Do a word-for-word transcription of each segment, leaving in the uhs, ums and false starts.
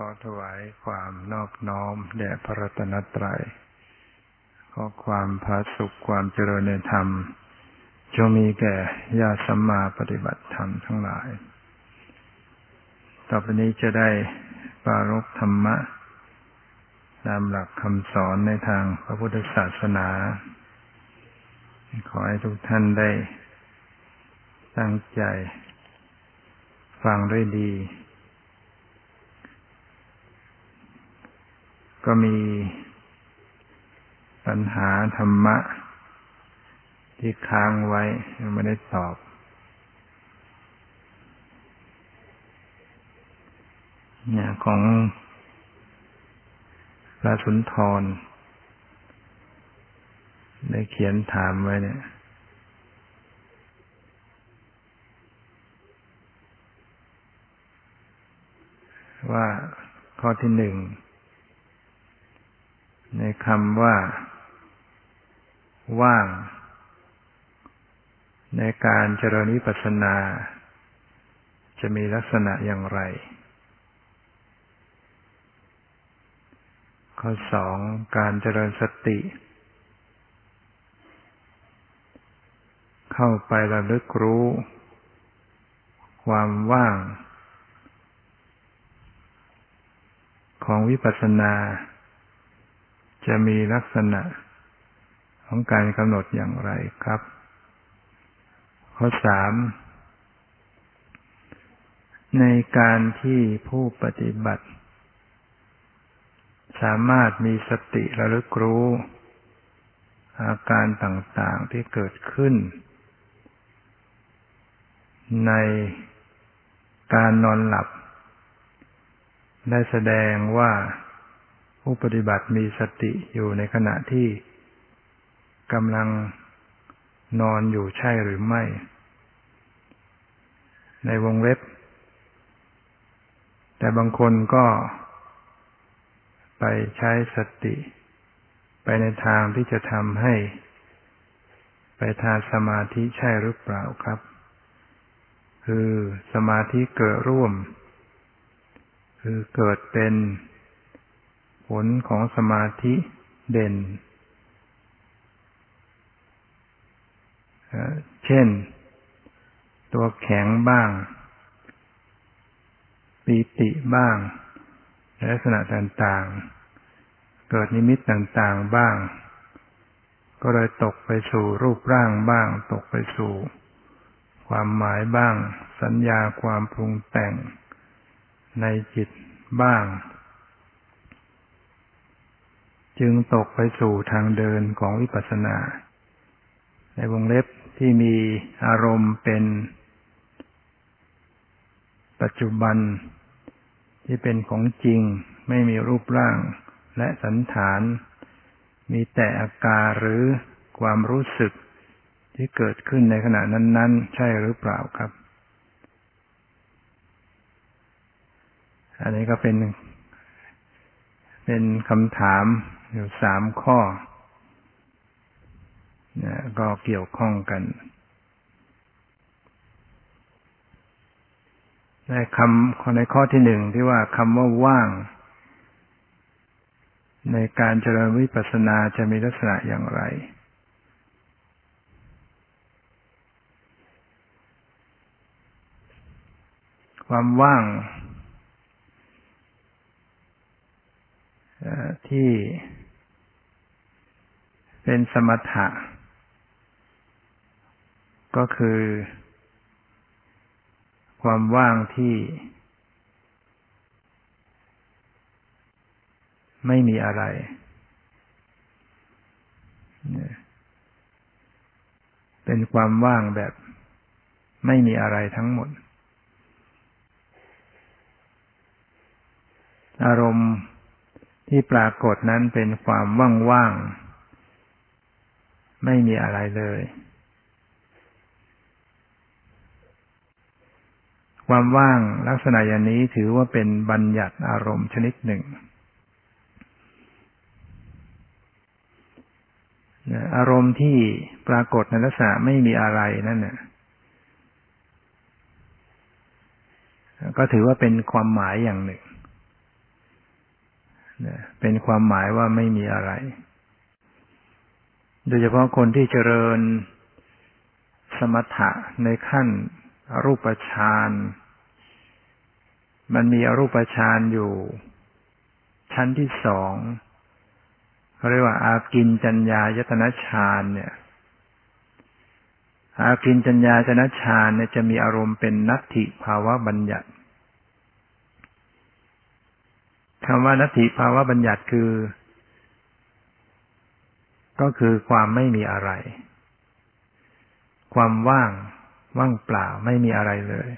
ขอถวายความนอบน้อมแด่พระรัตนตรัยขอความผาสุกความเจริญในธรรมจงมีแก่ญาติสัมมาปฏิบัติธรรมทั้งหลายต่อไปนี้จะได้ปรารภธรรมะตามหลักคำสอนในทางพระพุทธศาสนาขอให้ทุกท่านได้ตั้งใจฟังด้วยดีก็มีปัญหาธรรมะที่ค้างไว้ยังไม่ได้ตอบเนี่ยของพระสุนทรได้เขียนถามไว้เนี่ยว่าข้อที่หนึ่งในคำว่าว่างในการเจริญวิปัสสนาจะมีลักษณะอย่างไรข้อสองการเจริญสติเข้าไประลึกรู้ความว่างของวิปัสสนาจะมีลักษณะของการกำหนดอย่างไรครับข้อสามในการที่ผู้ปฏิบัติสามารถมีสติระลึกรู้อาการต่างๆที่เกิดขึ้นในการนอนหลับได้แสดงว่าผู้ปฏิบัติมีสติอยู่ในขณะที่กำลังนอนอยู่ใช่หรือไม่ในวงเล็บแต่บางคนก็ไปใช้สติไปในทางที่จะทำให้ไปทางสมาธิใช่หรือเปล่าครับคือสมาธิเกิดร่วมคือเกิดเป็นผลของสมาธิเด่นเช่นตัวแข็งบ้างปีติบ้างลักษณะต่างๆเกิดนิมิตต่างๆบ้างก็เลยตกไปสู่รูปร่างบ้างตกไปสู่ความหมายบ้างสัญญาความปรุงแต่งในจิตบ้างจึงตกไปสู่ทางเดินของวิปัสสนาในวงเล็บที่มีอารมณ์เป็นปัจจุบันที่เป็นของจริงไม่มีรูปร่างและสันฐานมีแต่อาการหรือความรู้สึกที่เกิดขึ้นในขณะนั้นๆใช่หรือเปล่าครับอันนี้ก็เป็นเป็นคำถามอยู่สามข้อนะก็เกี่ยวข้องกันในคำในข้อที่หนึ่งที่ว่าคำว่าว่างในการเจริญวิปัสสนาจะมีลักษณะอย่างไรความว่างที่เป็นสมถะก็คือความว่างที่ไม่มีอะไรเป็นความว่างแบบไม่มีอะไรทั้งหมดอารมณ์ที่ปรากฏนั้นเป็นความว่างๆไม่มีอะไรเลยความว่างลักษณะอย่างนี้ถือว่าเป็นบัญญัติอารมณ์ชนิดหนึ่งอารมณ์ที่ปรากฏในลักษณะไม่มีอะไรนั่นน่ะก็ถือว่าเป็นความหมายอย่างหนึ่ง เป็นความหมายว่าไม่มีอะไรโดยเฉพาะคนที่เจริญสมถะในขั้นอรูปฌานมันมีอรูปฌานอยู่ชั้นที่สองเขาเรียกว่าอากินจัญญายตนะฌานเนี่ยอากินจัญญายตนะฌานเนี่ยจะมีอารมณ์เป็นนัตถิภาวะบัญญัติคำว่านัตถิภาวะบัญญัติคือก็คือความไม่มีอะไรความว่างว่างเปล่าไม่มีอะไรเลย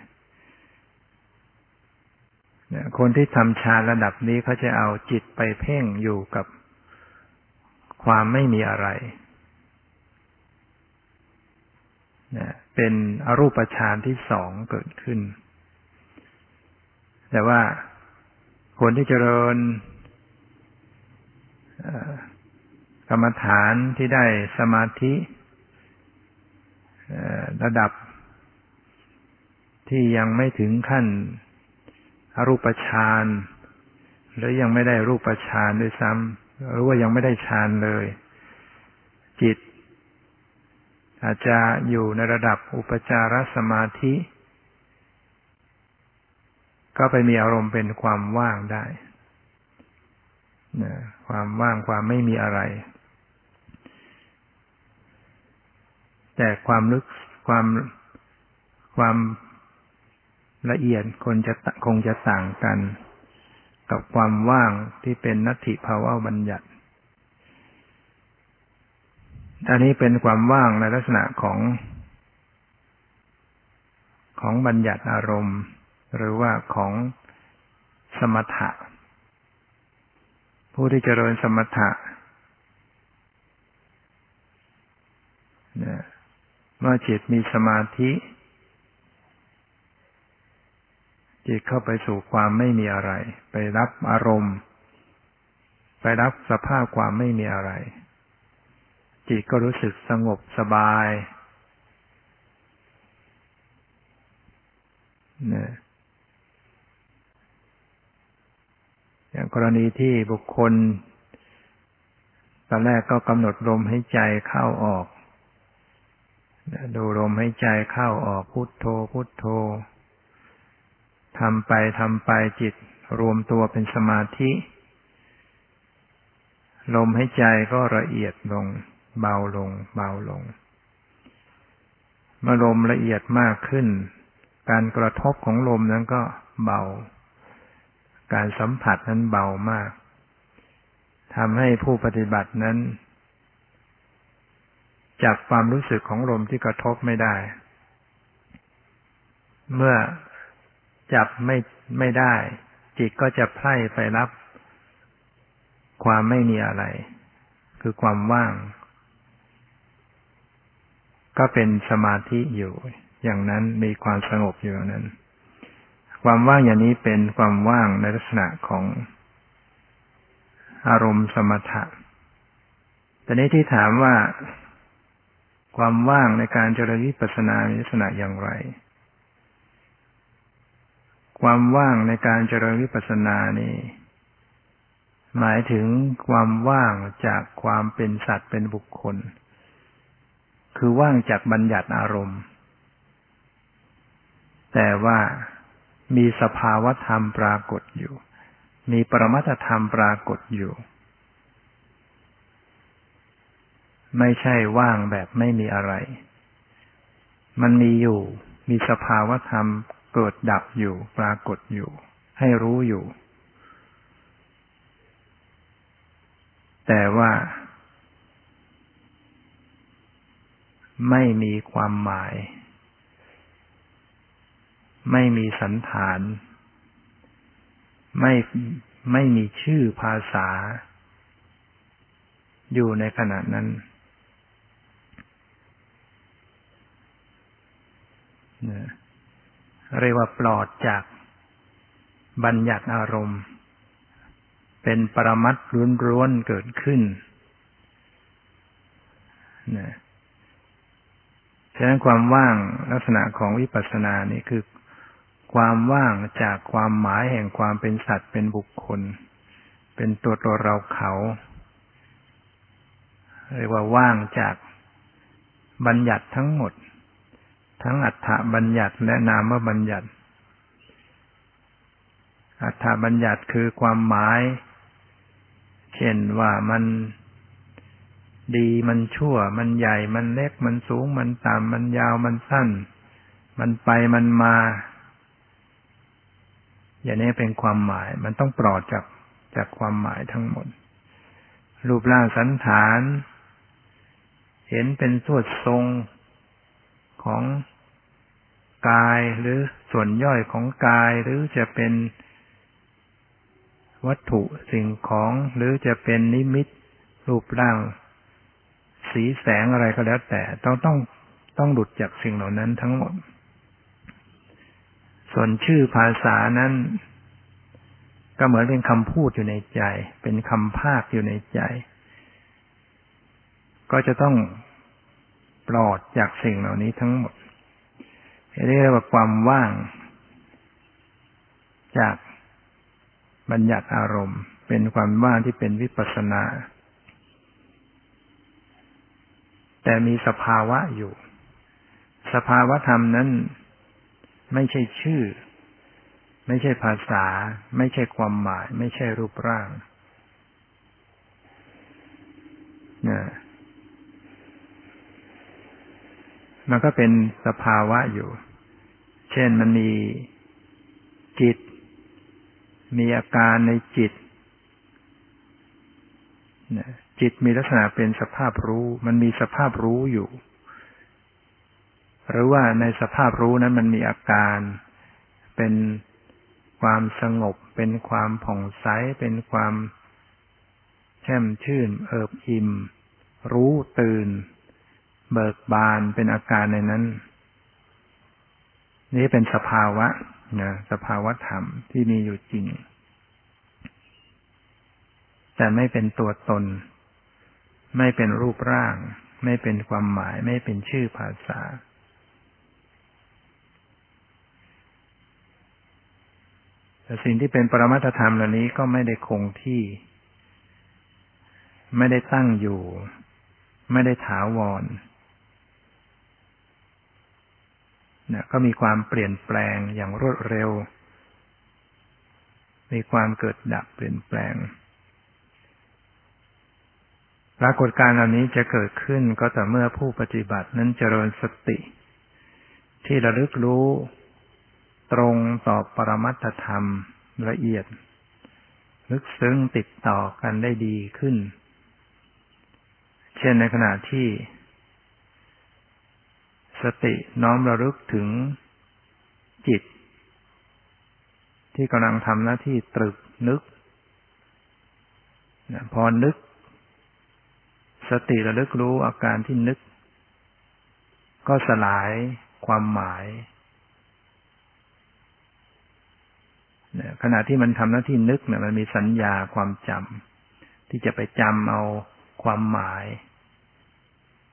คนที่ทำฌานระดับนี้เขาจะเอาจิตไปเพ่งอยู่กับความไม่มีอะไรเป็นอรูปฌานที่สองเกิดขึ้นแต่ว่าคนที่เจริญกรรมฐานที่ได้สมาธิระดับที่ยังไม่ถึงขั้นอรูปฌานหรือยังไม่ได้รูปฌานด้วยซ้ำหรือว่ายังไม่ได้ฌานเลยจิตอาจจะอยู่ในระดับอุปจารสมาธิก็ไปมีอารมณ์เป็นความว่างได้นะความว่างความไม่มีอะไรแต่ความลึกความความละเอียดคนจะคงจะต่างกันกับความว่างที่เป็นนัตถิภาวะบัญญัติอันนี้เป็นความว่างในลักษณะของของบัญญัติอารมณ์หรือว่าของสมถะผู้ที่เจริญสมถะเมื่อจิตมีสมาธิจิตเข้าไปสู่ความไม่มีอะไรไปรับอารมณ์ไปรับสภาพความไม่มีอะไรจิตก็รู้สึกสงบสบายนะอย่างกรณีที่บุคคลตอนแรกก็กำหนดลมหายใจเข้าออกดูลมหายใจเข้าออกพุทโธพุทโธทำไปทำไปจิตรวมตัวเป็นสมาธิลมหายใจก็ละเอียดลงเบาลงเบาลงเมื่อลมละเอียดมากขึ้นการกระทบของลมนั้นก็เบาการสัมผัสนั้นเบามากทำให้ผู้ปฏิบัตินั้นจับความรู้สึกของลมที่กระทบไม่ได้เมื่อจับไม่ไม่ได้จิตก็จะไพร่ไปรับความไม่มีอะไรคือความว่างก็เป็นสมาธิอยู่อย่างนั้นมีความสงบอยู่อย่างนั้นความว่างอย่างนี้เป็นความว่างในลักษณะของอารมณ์สมถะแต่นี้ที่ถามว่าความว่างในการเจริญวิปัสสนามีลักษณะอย่างไรความว่างในการเจริญวิปัสสนานี่หมายถึงความว่างจากความเป็นสัตว์เป็นบุคคลคือว่างจากบัญญัติอารมณ์แต่ว่ามีสภาวธรรมปรากฏอยู่มีปรมัตถธรรมปรากฏอยู่ไม่ใช่ว่างแบบไม่มีอะไรมันมีอยู่มีสภาวธรรมเกิดดับอยู่ปรากฏอยู่ให้รู้อยู่แต่ว่าไม่มีความหมายไม่มีสันฐานไม่ไม่มีชื่อภาษาอยู่ในขณะนั้นเรียกว่าปลอดจากบัญญัติอารมณ์เป็นปรมัตถ์ล้วนๆเกิดขึ้นนะฉะนั้นความว่างลักษณะของวิปัสสนานี่คือความว่างจากความหมายแห่งความเป็นสัตว์เป็นบุคคล เป็นตัวตัวเราเขาเรียกว่าว่างจากบัญญัติทั้งหมดทั้งอัฏฐบัญญัติและนามบัญญัติอัฏฐบัญญัติคือความหมายเช่นว่ามันดีมันชั่วมันใหญ่มันเล็กมันสูงมันต่ำมันยาวมันสั้นมันไปมันมาอย่างนี้เป็นความหมายมันต้องปลอดจากจากความหมายทั้งหมดรูปร่างสันฐานเห็นเป็นส่วนทรงของกายหรือส่วนย่อยของกายหรือจะเป็นวัตถุสิ่งของหรือจะเป็นนิมิตรูปร่างสีแสงอะไรก็แล้วแต่ต้องต้องต้องหลุดจากสิ่งเหล่านั้นทั้งหมดส่วนชื่อภาษานั้นก็เหมือนเป็นคำพูดอยู่ในใจเป็นคำภาคอยู่ในใจก็จะต้องปลอดจากสิ่งเหล่านี้ทั้งหมดเรียกว่าความว่างจากบัญญัติอารมณ์เป็นความว่างที่เป็นวิปัสสนาแต่มีสภาวะอยู่สภาวะธรรมนั้นไม่ใช่ชื่อไม่ใช่ภาษาไม่ใช่ความหมายไม่ใช่รูปร่างนะมันก็เป็นสภาวะอยู่เช่นมันมีจิตมีอาการในจิตนะจิตมีลักษณะเป็นสภาพรู้มันมีสภาพรู้อยู่หรือว่าในสภาพรู้นั้นมันมีอาการเป็นความสงบเป็นความผ่องใสเป็นความแช่มชื่นเอิบอิ่มรู้ตื่นเบิกบานเป็นอาการในนั้นนี่เป็นสภาวะนะสภาวะธรรมที่มีอยู่จริงแต่ไม่เป็นตัวตนไม่เป็นรูปร่างไม่เป็นความหมายไม่เป็นชื่อภาษาแต่สิ่งที่เป็นปรมัตถธรรมเหล่านี้ก็ไม่ได้คงที่ไม่ได้ตั้งอยู่ไม่ได้ถาวรนะก็มีความเปลี่ยนแปลงอย่างรวดเร็วมีความเกิดดับเปลี่ยนแปลงปรากฏการณ์เหล่านี้จะเกิดขึ้นก็แต่เมื่อผู้ปฏิบัตินั้นเจริญสติที่ระลึกรู้ตรงต่อปรมัตถธรรมละเอียดลึกซึ้งติดต่อกันได้ดีขึ้นเช่นในขณะที่สติน้อมระลึกถึงจิตที่กำลังทำหน้าที่ตรึกนึกพอนึกสติระลึกรู้อาการที่นึกก็สลายความหมายขณะที่มันทำหน้าที่นึกเนี่ยมันมีสัญญาความจำที่จะไปจำเอาความหมาย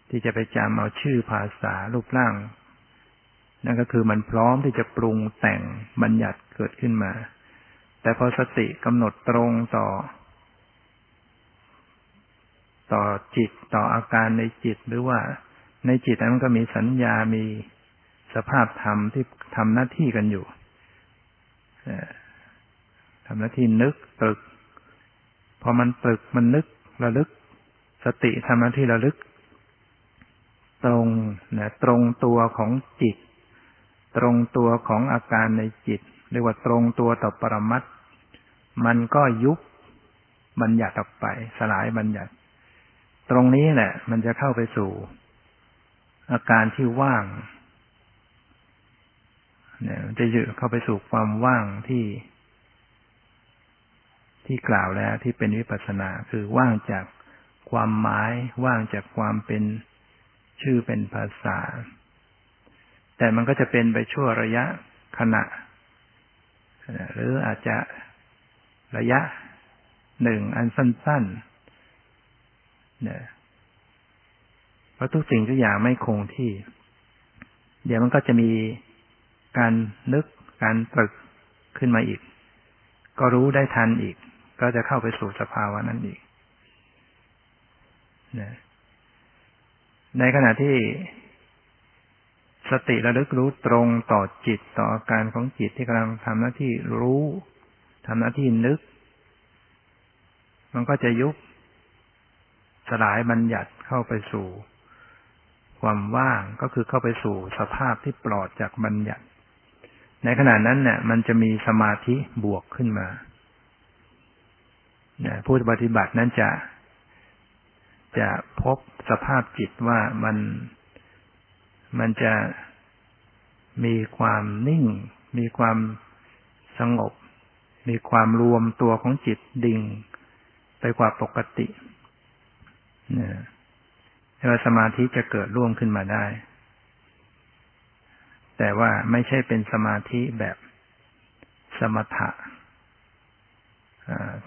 ที่จะไปจำเอาชื่อภาษารูปร่างนั่นก็คือมันพร้อมที่จะปรุงแต่งบัญญัติเกิดขึ้นมาแต่พอสติกำหนดตรงต่อต่อจิตต่ออาการในจิตหรือว่าในจิตนั้นก็มีสัญญามีสภาพธรรมที่ทำหน้าที่กันอยู่ทำหน้าที่นึกตรึกพอมันตรึกมันนึกระลึกสติทำหน้าที่ระลึกตรงนะตรงตัวของจิตตรงตัวของอาการในจิตเรียกว่าตรงตัวต่อปรมัตถ์มันก็ยุบบัญญัติออกไปสลายบัญญัติตรงนี้แหละมันจะเข้าไปสู่อาการที่ว่างเนี่ยจะอยู่เข้าไปสู่ความว่างที่ที่กล่าวแล้วที่เป็นวิปัสสนาคือว่างจากความหมายว่างจากความเป็นชื่อเป็นภาษาแต่มันก็จะเป็นไปชั่วระยะขณะหรืออาจจะระยะหนึ่งอันสั้นๆเนี่ยเพราะทุกสิ่งทุกอย่างไม่คงที่เดี๋ยวมันก็จะมีการนึกการตรึกขึ้นมาอีกก็รู้ได้ทันอีก ก็จะเข้าไปสู่สภาวะนั้นอีกนะในขณะที่สติระลึกรู้ตรงต่อจิตต่ออาการของจิตที่กำลังทำหน้าที่รู้ทำหน้าที่นึกมันก็จะยุบสลายบัญญัติเข้าไปสู่ความว่างก็คือเข้าไปสู่สภาพที่ปลอดจากบัญญัติในขณะนั้นเนี่ยมันจะมีสมาธิบวกขึ้นมาผู้ปฏิบัตินั้นจะจะพบสภาพจิตว่ามันมันจะมีความนิ่งมีความสงบมีความรวมตัวของจิตดิ่งไปกว่าปกตินะแล้วสมาธิจะเกิดร่วมขึ้นมาได้แต่ว่าไม่ใช่เป็นสมาธิแบบสมถะ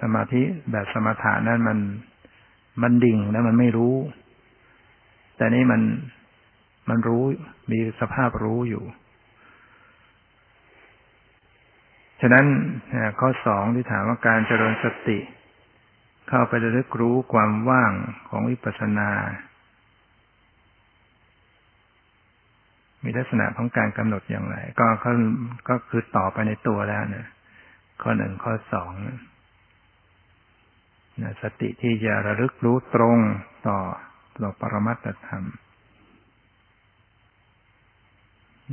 สมาธิแบบสมถะนั้นมันมันดิ่งแล้วมันไม่รู้แต่นี่มันมันรู้มีสภาพรู้อยู่ฉะนั้นข้อสองที่ถามว่าการเจริญสติเข้าไประลึกรู้ความว่างของวิปัสสนามีลักษณะของการกำหนดอย่างไรก็ก็คือต่อไปในตัวแล้วนะข้อหนึ่งข้อสองนะสติที่จะระลึกรู้ตรงต่อต่อปรมัตถธรรม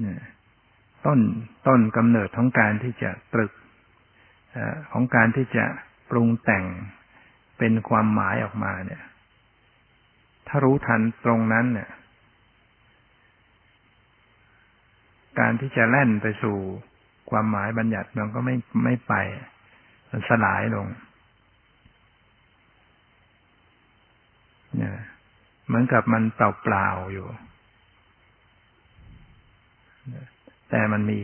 นะต้นต้นกำเนิดของการที่จะตรึกของการที่จะปรุงแต่งเป็นความหมายออกมาเนี่ยถ้ารู้ทันตรงนั้นเนี่ยการที่จะแล่นไปสู่ความหมายบัญญัติมันก็ไม่ไม่ไปมันสลายลงเนี่ยเหมือนกับมันเปล่าๆอยู่แต่มันมี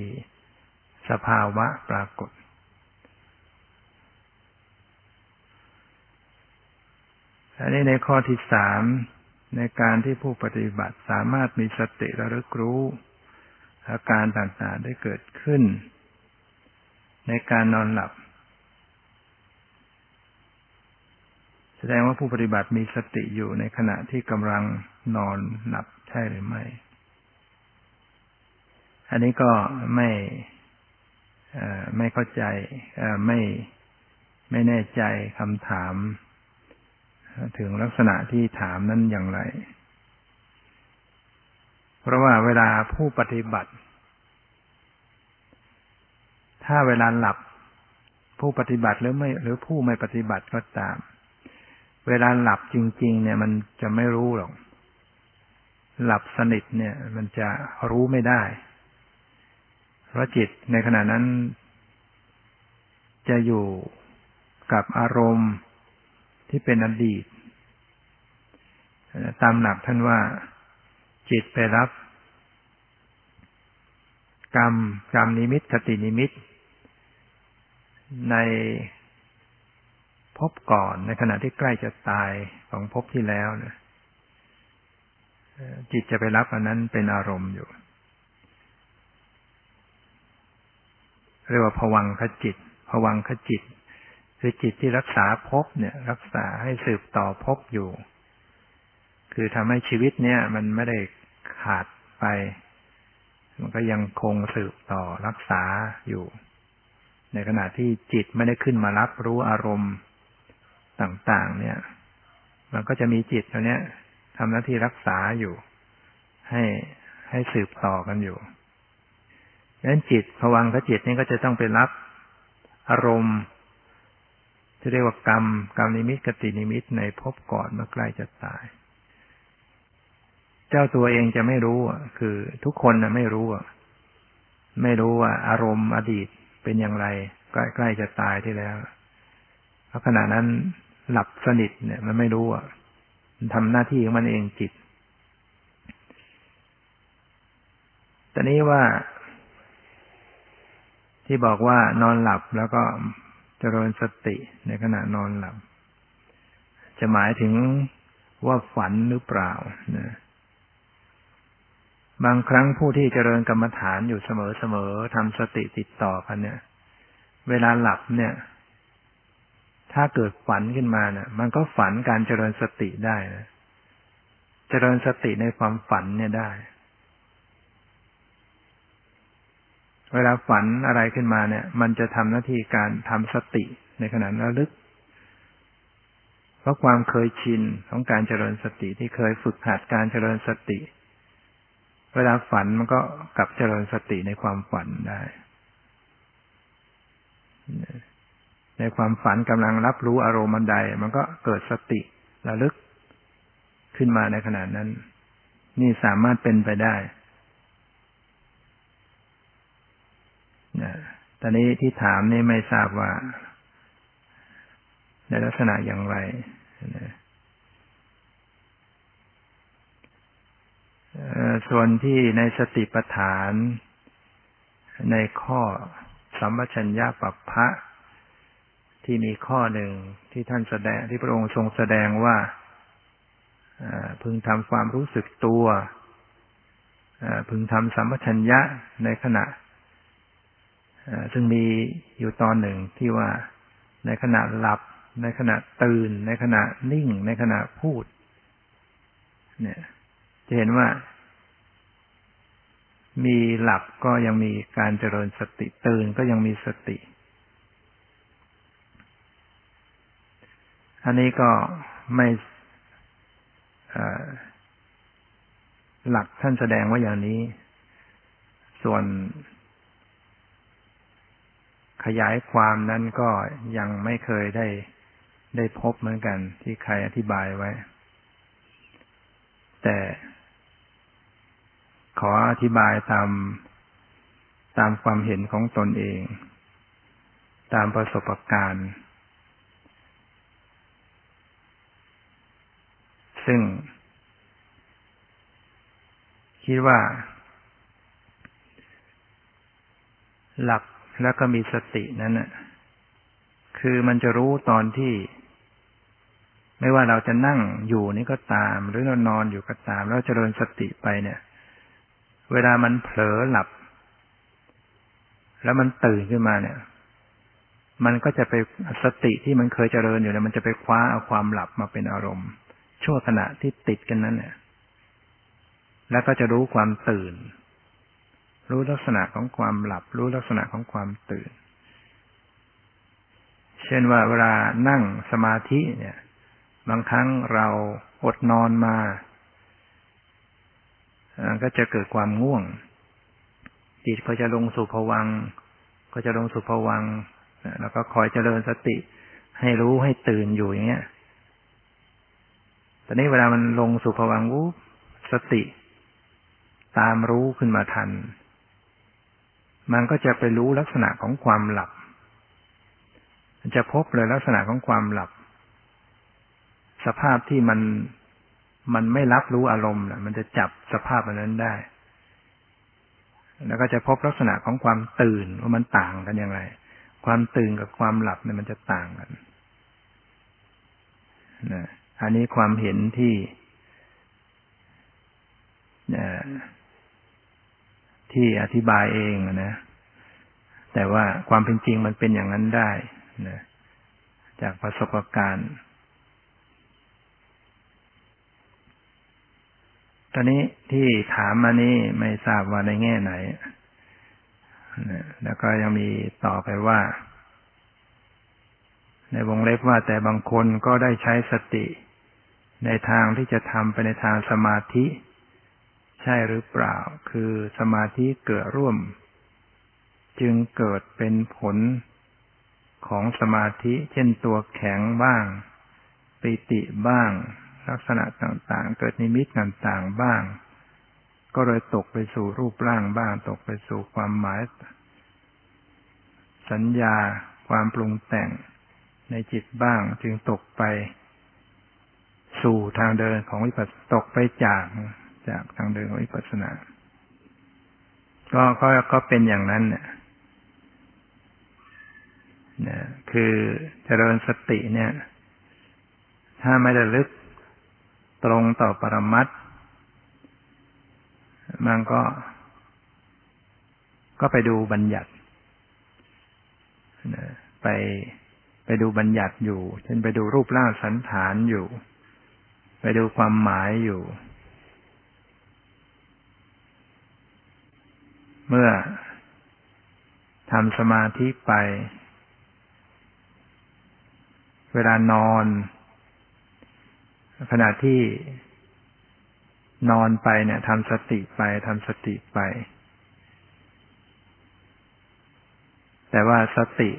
สภาวะปรากฏอันนี้ในข้อที่สามในการที่ผู้ปฏิบัติสามารถมีสติระลึกรู้อาการต่างๆได้เกิดขึ้นในการนอนหลับแสดงว่าผู้ปฏิบัติมีสติอยู่ในขณะที่กำลังนอนหลับใช่หรือไม่อันนี้ก็ไม่ไม่เข้าใจไม่ไม่แน่ใจคำถามถึงลักษณะที่ถามนั้นอย่างไรเพราะว่าเวลาผู้ปฏิบัติถ้าเวลาหลับผู้ปฏิบัติหรือไม่หรือผู้ไม่ปฏิบัติก็ตามเวลาหลับจริงๆเนี่ยมันจะไม่รู้หรอกหลับสนิทเนี่ยมันจะรู้ไม่ได้เพราะจิตในขณะนั้นจะอยู่กับอารมณ์ที่เป็นอดีตตามหลักท่านว่าจิตไปรับกรรมกรรมนิมิตคตินิมิตในภพก่อนในขณะที่ใกล้จะตายของภพที่แล้วนะจิตจะไปรับอันนั้นเป็นอารมณ์อยู่เรียกว่าภวังคจิตภวังคจิตคือจิตที่รักษาภพเนี่ยรักษาให้สืบต่อภพอยู่คือทำให้ชีวิตเนี่ยมันไม่ได้ขาดไปมันก็ยังคงสืบต่อรักษาอยู่ในขณะที่จิตไม่ได้ขึ้นมารับรู้อารมณ์ต่างๆเนี่ยมันก็จะมีจิตตัวเนี้ยทำหน้าที่รักษาอยู่ให้ให้สืบต่อกันอยู่ดังนั้นจิตภวังคจิตนี่ก็จะต้องไปรับอารมณ์ที่เรียกว่ากรรมกรรมนิมิตคตินิมิตในภพก่อนเมื่อใกล้จะตายเจ้าตัวเองจะไม่รู้คือทุกคนนะไม่รู้ไม่รู้ว่าอารมณ์อดีตเป็นอย่างไรใกล้ๆจะตายที่แล้วเพราะขณะนั้นหลับสนิทเนี่ยมันไม่รู้มันทำหน้าที่ของมันเองจิตแต่นี้ว่าที่บอกว่านอนหลับแล้วก็เจริญสติในขณะนอนหลับจะหมายถึงว่าฝันหรือเปล่านะบางครั้งผู้ที่เจริญกรรมฐานอยู่เสมอๆทำสติติดต่อกันเนี่ยเวลาหลับเนี่ย ถ้าเกิดฝันขึ้นมาเนี่ยมันก็ฝันการเจริญสติได้นะเจริญสติในความฝันเนี่ยได้เวลาฝันอะไรขึ้นมาเนี่ยมันจะทำหน้าที่การทำสติในขณะระลึกเพราะความเคยชินของการเจริญสติที่เคยฝึกหัดการเจริญสติเวลาฝันมันก็กลับเจริญสติในความฝันได้ในความฝันกำลังรับรู้อารมณ์ใดมันก็เกิดสติระลึกขึ้นมาในขณะนั้นนี่สามารถเป็นไปได้นะตอนนี้ที่ถามนี่ไม่ทราบว่าในลักษณะอย่างไรนะส่วนที่ในสติปัฏฐานในข้อสัมปชัญญะปัปพะที่มีข้อหนึ่งที่ท่านแสดงที่พระองค์ทรงแสดงว่าพึงทำความรู้สึกตัวพึงทำสัมปชัญญะในขณะซึ่งมีอยู่ตอนหนึ่งที่ว่าในขณะหลับในขณะตื่นในขณะนิ่งในขณะพูดเนี่ยจะเห็นว่ามีหลับก็ยังมีการเจริญสติตื่นก็ยังมีสติอันนี้ก็ไม่หลักท่านแสดงว่าอย่างนี้ส่วนขยายความนั้นก็ยังไม่เคยได้ได้พบเหมือนกันที่ใครอธิบายไว้แต่ขออธิบายตามตามความเห็นของตนเองตามประสบการณ์ซึ่งคิดว่าหลับแล้วก็มีสตินั้นน่ะคือมันจะรู้ตอนที่ไม่ว่าเราจะนั่งอยู่นี่ก็ตามหรือเรานอนอยู่ก็ตามแล้วเจริญสติไปเนี่ยเวลามันเผลอหลับแล้วมันตื่นขึ้นมาเนี่ยมันก็จะไปสติที่มันเคยเจริญอยู่เนี่ยมันจะไปคว้าเอาความหลับมาเป็นอารมณ์ชั่วขณะที่ติดกันนั้นเนี่ยแล้วก็จะรู้ความตื่นรู้ลักษณะของความหลับรู้ลักษณะของความตื่นเช่นว่าเวลานั่งสมาธิเนี่ยบางครั้งเราอดนอนมาก็จะเกิดความง่วงจิตก็จะลงสู่ภวังค์ก็จะลงสู่ภวังค์แล้วก็คอยเจริญสติให้รู้ให้ตื่นอยู่อย่างเงี้ยตอนนี้เวลามันลงสู่ภวังค์วูบสติตามรู้ขึ้นมาทันมันก็จะไปรู้ลักษณะของความหลับจะพบเลยลักษณะของความหลับสภาพที่มันมันไม่รับรู้อารมณ์น่ะมันจะจับสภาพอันนั้นได้แล้วก็จะพบลักษณะของความตื่นว่ามันต่างกันอย่างไรความตื่นกับความหลับเนี่ยมันจะต่างกันนะอันนี้ความเห็นที่นะที่อธิบายเองนะแต่ว่าความเป็นจริงมันเป็นอย่างนั้นได้นะจากประสบการณ์ตอนนี้ที่ถามมานี่ไม่ทราบว่าในแง่ไหนนะแล้วก็ยังมีต่อไปว่าในวงเล็บว่าแต่บางคนก็ได้ใช้สติในทางที่จะทำไปในทางสมาธิใช่หรือเปล่าคือสมาธิเกิดร่วมจึงเกิดเป็นผลของสมาธิเช่นตัวแข็งบ้างปิติบ้างลักษณะต่างๆเกิดนิมิตต่างๆบ้างก็เลยตกไปสู่รูปร่างบ้างตกไปสู่ความหมายสัญญาความปรุงแต่งในจิตบ้างจึงตกไปสู่ทางเดินของวิปัสสนาตกไปจากจากทางเดินของวิปัสสนาก็ก็ก็เป็นอย่างนั้นเนี่ยนะคือเจริญสติเนี่ยถ้าไม่ระลึกตรงต่อปรมัตถ์มันก็ก็ไปดูบัญญัตินะไป ไปดูบัญญัติอยู่เช่นไปดูรูปร่างสันฐานอยู่ไปดูความหมายอยู่เมื่อทำสมาธิไปเวลานอนขณะที่นอนไปเนี่ยทำสติไปทำสติไปแต่ว่าสติ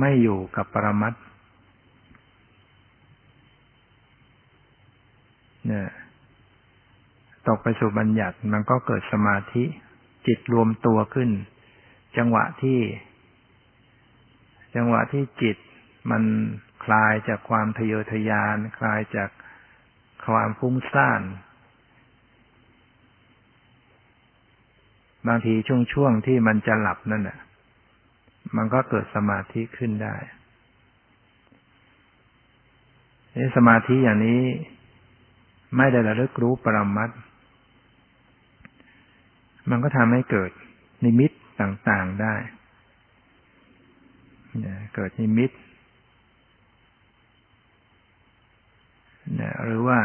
ไม่อยู่กับปรมัตถ์เนี่ยตกไปสู่บัญญัติมันก็เกิดสมาธิจิตรวมตัวขึ้นจังหวะที่จังหวะที่จิตมันคลายจากความทะเยอทะยานคลายจากความฟุ้งซ่านบางทีช่วงๆที่มันจะหลับนั่นน่ะมันก็เกิดสมาธิขึ้นได้สมาธิอย่างนี้ไม่ได้ระลึกรู้ปรมัตถ์มันก็ทำให้เกิดนิมิตต่างๆได้เกิดนิมิตหรือว่า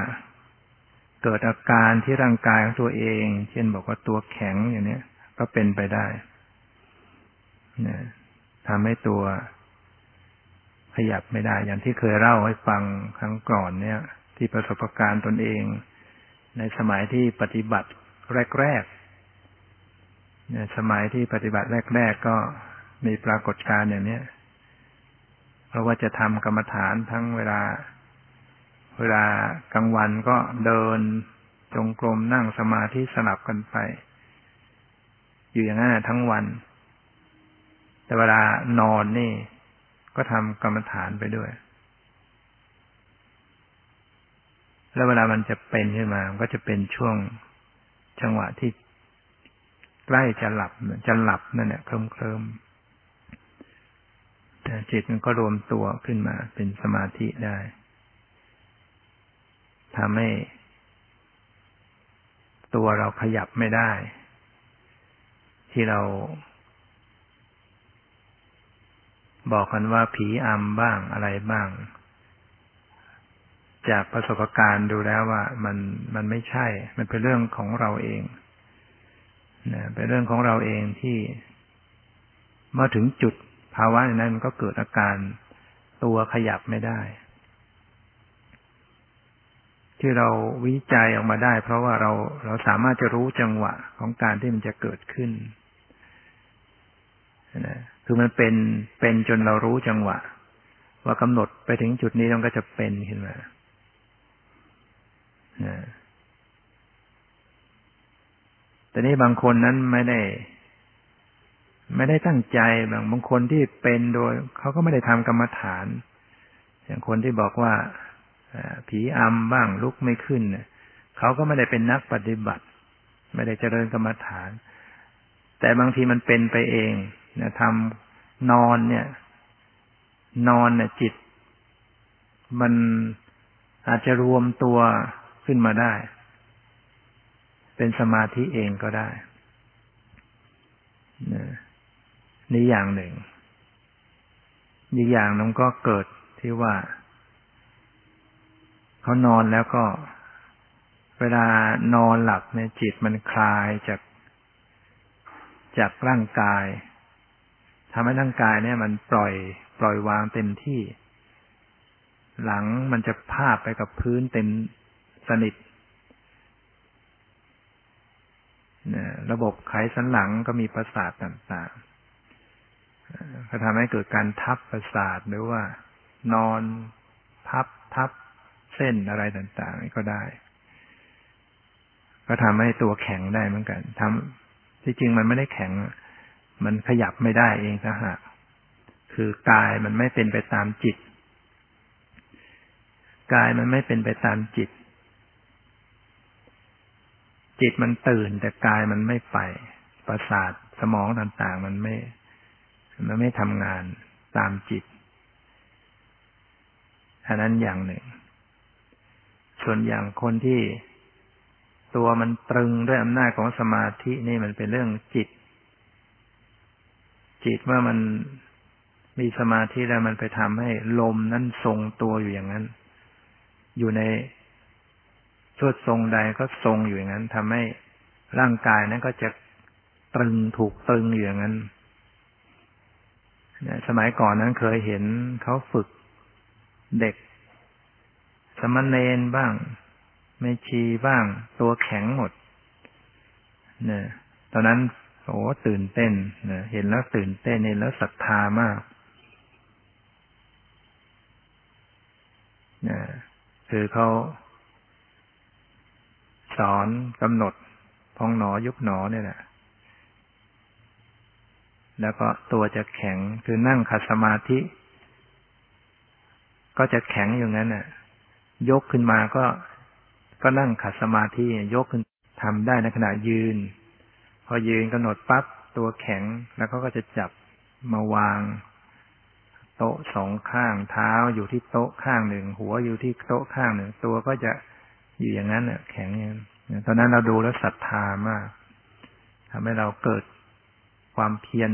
เกิดอาการที่ร่างกายของตัวเองเช่นบอกว่าตัวแข็งอย่างนี้ก็เป็นไปได้ทำให้ตัวขยับไม่ได้อย่างที่เคยเล่าให้ฟังครั้งก่อนเนี่ยที่ประสบการณ์ตนเองในสมัยที่ปฏิบัติแรกๆในสมัยที่ปฏิบัติแรกๆก็มีปรากฏการณ์อย่างนี้เพราะว่าจะทำกรรมฐานทั้งเวลาเวลากลางวันก็เดินจงกรมนั่งสมาธิสลับกันไปอยู่อย่างนั้นทั้งวันแต่เวลานอนนี่ก็ทำกรรมฐานไปด้วยแล้วเวลามันจะเป็นขึ้นมามันก็จะเป็นช่วงจังหวะที่ใกล้จะหลับจะหลับนั่นแหละเคลิ้มๆแต่จิตมันก็รวมตัวขึ้นมาเป็นสมาธิได้ทำให้ตัวเราขยับไม่ได้ที่เราบอกกันว่าผีอำบ้างอะไรบ้างจากประสบการณ์ดูแล้วว่ามันมันไม่ใช่มันเป็นเรื่องของเราเองนะเป็นเรื่องของเราเองที่เมื่อถึงจุดภาวะนั้นก็เกิดอาการตัวขยับไม่ได้ที่เราวิจัยออกมาได้เพราะว่าเราเราสามารถจะรู้จังหวะของการที่มันจะเกิดขึ้นนะคือมันเป็นเป็นจนเรารู้จังหวะว่ากำหนดไปถึงจุดนี้มันก็จะเป็นขึ้นมานะแต่นี่บางคนนั้นไม่ได้ไม่ได้ตั้งใจบางบางคนที่เป็นโดยเขาก็ไม่ได้ทำกรรมฐานอย่างคนที่บอกว่าผีอำบ้างลุกไม่ขึ้นเขาก็ไม่ได้เป็นนักปฏิบัติไม่ได้เจริญกรรมฐานแต่บางทีมันเป็นไปเองนะทำนอนเนี่ยนอนเนี่ยจิตมันอาจจะรวมตัวขึ้นมาได้เป็นสมาธิเองก็ได้นี่อย่างหนึ่งอีกอย่างนึงก็เกิดที่ว่าเขานอนแล้วก็เวลานอนหลับเนี่ยจิตมันคลายจากจากร่างกายทำให้ร่างกายเนี่ยมันปล่อยปล่อยวางเต็มที่หลังมันจะพาดไปกับพื้นเต็มสนิทเนี่ยระบบไขสันหลังก็มีประสาทต่างๆก็ทำให้เกิดการทับประสาทหรือว่านอนทับทับเส้นอะไรต่างๆก็ได้ก็ทำให้ตัวแข็งได้เหมือนกันทำที่จริงมันไม่ได้แข็งมันขยับไม่ได้เองนะฮะคือกายมันไม่เป็นไปตามจิตกายมันไม่เป็นไปตามจิตจิตมันตื่นแต่กายมันไม่ไปประสาทสมองต่างๆมันไม่มันไม่ทำงานตามจิตอันนั้นอย่างหนึ่งส่วนอย่างคนที่ตัวมันตรึงด้วยอำนาจของสมาธินี่มันเป็นเรื่องจิตจิตเมื่อมัน มีสมาธิแล้วมันไปทำให้ลมนั้นทรงตัวอยู่อย่างนั้นอยู่ในชุดทรงใดก็ทรงอยู่อย่างนั้นทำให้ร่างกายนั้นก็จะตรึงถูกตรึงอยู่อย่างนั้นสมัยก่อนนั้นเคยเห็นเขาฝึกเด็กสมณเณรบ้างแม่ชีบ้างตัวแข็งหมดเนี่ยตอนนั้นโอ้ตื่นเต้นเนี่ยเห็นแล้วตื่นเต้นเห็นแล้วศรัทธามากเนี่ยคือเขาสอนกำหนดพองหนอยุบหนอเนี่ยแหละแล้วก็ตัวจะแข็งคือนั่งขัดสมาธิก็จะแข็งอย่างนั้นน่ะยกขึ้นมาก็ก็นั่งขัดสมาธิยกขึ้นทำได้ในขณะยืนพอยืนกำหนดปั๊บตัวแข็งแล้วเขาก็จะจับมาวางโต๊ะสองข้างเท้าอยู่ที่โต๊ะข้างหนึ่งหัวอยู่ที่โต๊ะข้างหนึ่งตัวก็จะอยู่อย่างนั้นน่ะแข็งอย่างนั้นตอนนั้นเราดูแล้วศรัทธามากทำให้เราเกิดความเพียร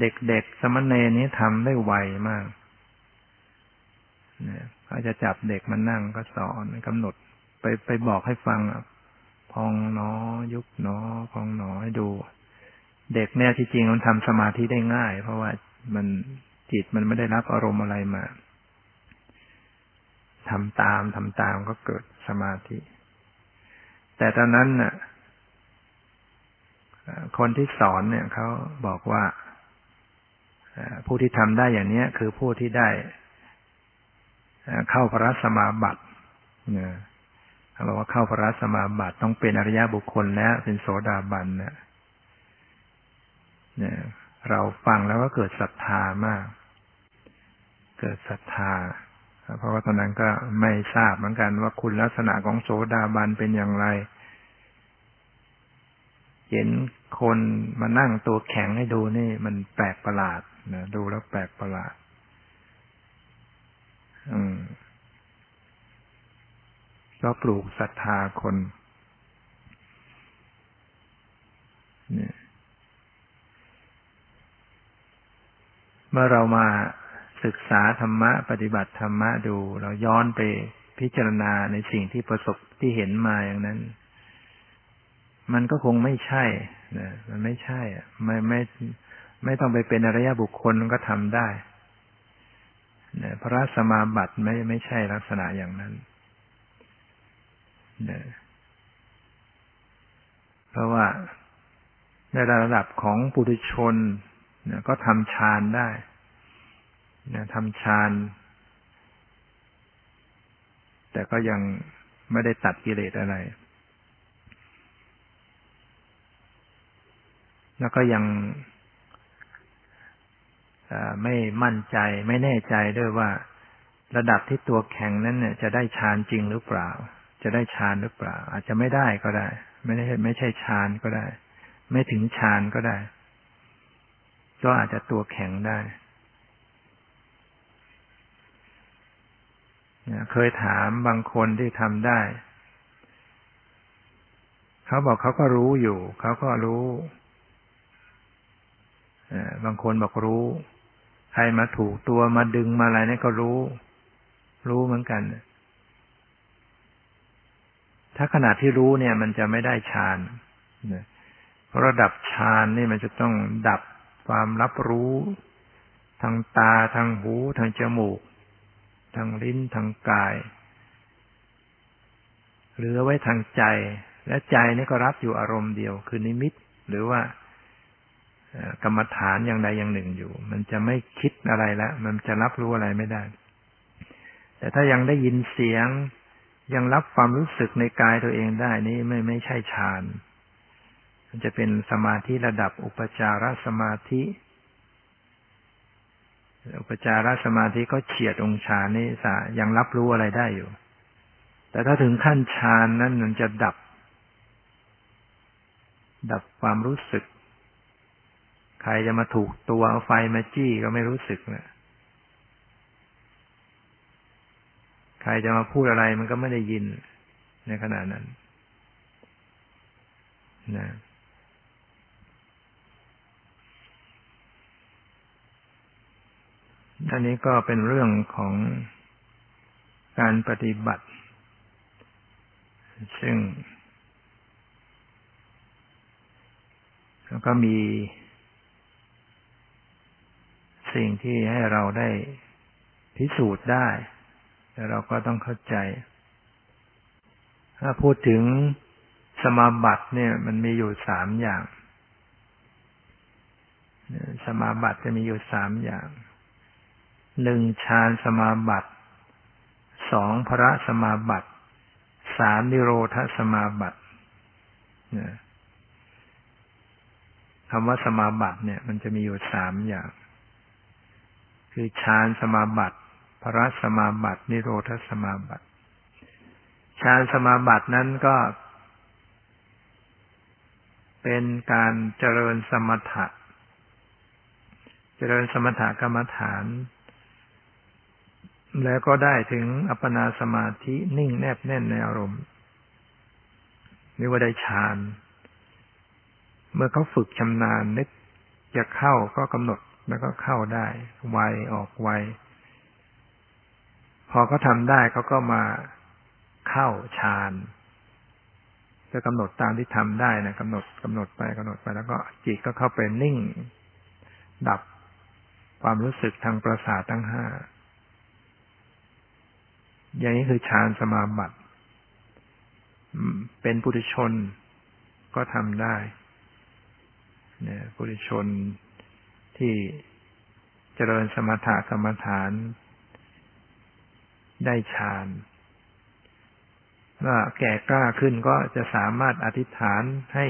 เด็กๆสมณเณรนี้ทำได้ไวมากเนี่ยเขาจะจับเด็กมานั่งก็สอนกำหนดไปไปบอกให้ฟังพองหนอยุบหนอพองหนอให้ดูเด็กเนี่ยที่จริงมันทำสมาธิได้ง่ายเพราะว่ามันจิตมันไม่ได้รับอารมณ์อะไรมาทำตามทำตามก็เกิดสมาธิแต่ตอนนั้นน่ะคนที่สอนเนี่ยเขาบอกว่าผู้ที่ทำได้อย่างนี้คือผู้ที่ได้เข้าพระสมาบัติเนี่ยเขาบอกว่าเข้าพระสมาบัติต้องเป็นอริยบุคคลแล้วเป็นโสดาบันเนี่ยเนี่ยเราฟังแล้วก็เกิดศรัทธามากเกิดศรัทธาเพราะว่าตอนนั้นก็ไม่ทราบเหมือนกันว่าคุณลักษณะของโสดาบันเป็นอย่างไรเห็นคนมานั่งตัวแข็งให้ดูนี่มันแปลกประหลาดนะดูแล้วแปลกประหลาดอืมก็ปลูกศรัทธาคนเนี่ยเมื่อเรามาศึกษาธรรมะปฏิบัติธรรมะดูเราย้อนไปพิจารณาในสิ่งที่ประสบที่เห็นมาอย่างนั้นมันก็คงไม่ใช่นะมันไม่ใช่อ่ะไม่ไม่ไม่ต้องไปเป็นอริยบุคคลก็ทำได้นะพระสมาบัติไม่ไม่ใช่ลักษณะอย่างนั้นนะเพราะว่าในระดับของปุถุชนนะก็ทำฌานได้นะทำฌานแต่ก็ยังไม่ได้ตัดกิเลสอะไรแล้วก็ยังไม่มั่นใจไม่แน่ใจด้วยว่าระดับที่ตัวแข็งนั้นเนี่ยจะได้ฌานจริงหรือเปล่าจะได้ฌานหรือเปล่าอาจจะไม่ได้ก็ได้ไม่ได้ไม่ใช่ฌานก็ได้ไม่ถึงฌานก็ได้ก็อาจจะตัวแข็งได้เคยถามบางคนที่ทำได้เขาบอกเขาก็รู้อยู่เขาก็รู้บางคนบอกรู้ใครมาถูกตัวมาดึงมาอะไรนี่ก็รู้รู้เหมือนกันถ้าขนาดที่รู้เนี่ยมันจะไม่ได้ฌานเพราะระดับฌานนี่มันจะต้องดับความรับรู้ทางตาทางหูทางจมูกทางลิ้นทางกายเหลือไว้ทางใจและใจนี่ก็รับอยู่อารมณ์เดียวคือนิมิตหรือว่ากรรมฐานอย่างใดอย่างหนึ่งอยู่มันจะไม่คิดอะไรแล้วมันจะรับรู้อะไรไม่ได้แต่ถ้ายังได้ยินเสียงยังรับความรู้สึกในกายตัวเองได้นี่ไม่ไม่ใช่ฌานมันจะเป็นสมาธิระดับอุปจารสมาธิอุปจารสมาธิก็เฉียดองค์ฌานนี่ยังรับรู้อะไรได้อยู่แต่ถ้าถึงขั้นฌานนั้นมันจะดับดับความรู้สึกใครจะมาถูกตัวเอาไฟมาจี้ก็ไม่รู้สึกนะใครจะมาพูดอะไรมันก็ไม่ได้ยินในขณะนั้นนะ อันนี้ก็เป็นเรื่องของการปฏิบัติซึ่งแล้วก็มีสิ่งที่ให้เราได้พิสูจน์ได้แต่เราก็ต้องเข้าใจถ้าพูดถึงสมาบัติเนี่ยมันมีอยู่สามอย่างสมาบัติจะมีอยู่สามอย่างหนึ่งฌานสมาบัติสองพระสมาบัติสามนิโรธสมาบัติคำว่าสมาบัติเนี่ยมันจะมีอยู่สามอย่างคือฌานสมาบัติพระสมาบัตินิโรธสมาบัติฌานสมาบัตินั้นก็เป็นการเจริญสมถะเจริญสมถะกรรมฐานแล้วก็ได้ถึงอัปปนาสมาธินิ่งแนบแน่นในอารมณ์เรียกว่าได้ฌานเมื่อเขาฝึกชำนาญนึกจะเข้าก็กำหนดแล้วก็เข้าได้ไวออกไวพอเขาทำได้เขาก็มาเข้าฌานจะกำหนดตามที่ทำได้นะกำหนดกำหนดไปกำหนดไปแล้วก็จิตก็เข้าไปนิ่งดับความรู้สึกทางประสาททั้งห้าอย่างนี้คือฌานสมาบัติเป็นปุถุชนก็ทำได้เนี่ยปุถุชนที่เจริญสมถะกรรมฐานได้ฌานว่าแก่กล้าขึ้นก็จะสามารถอธิษฐานให้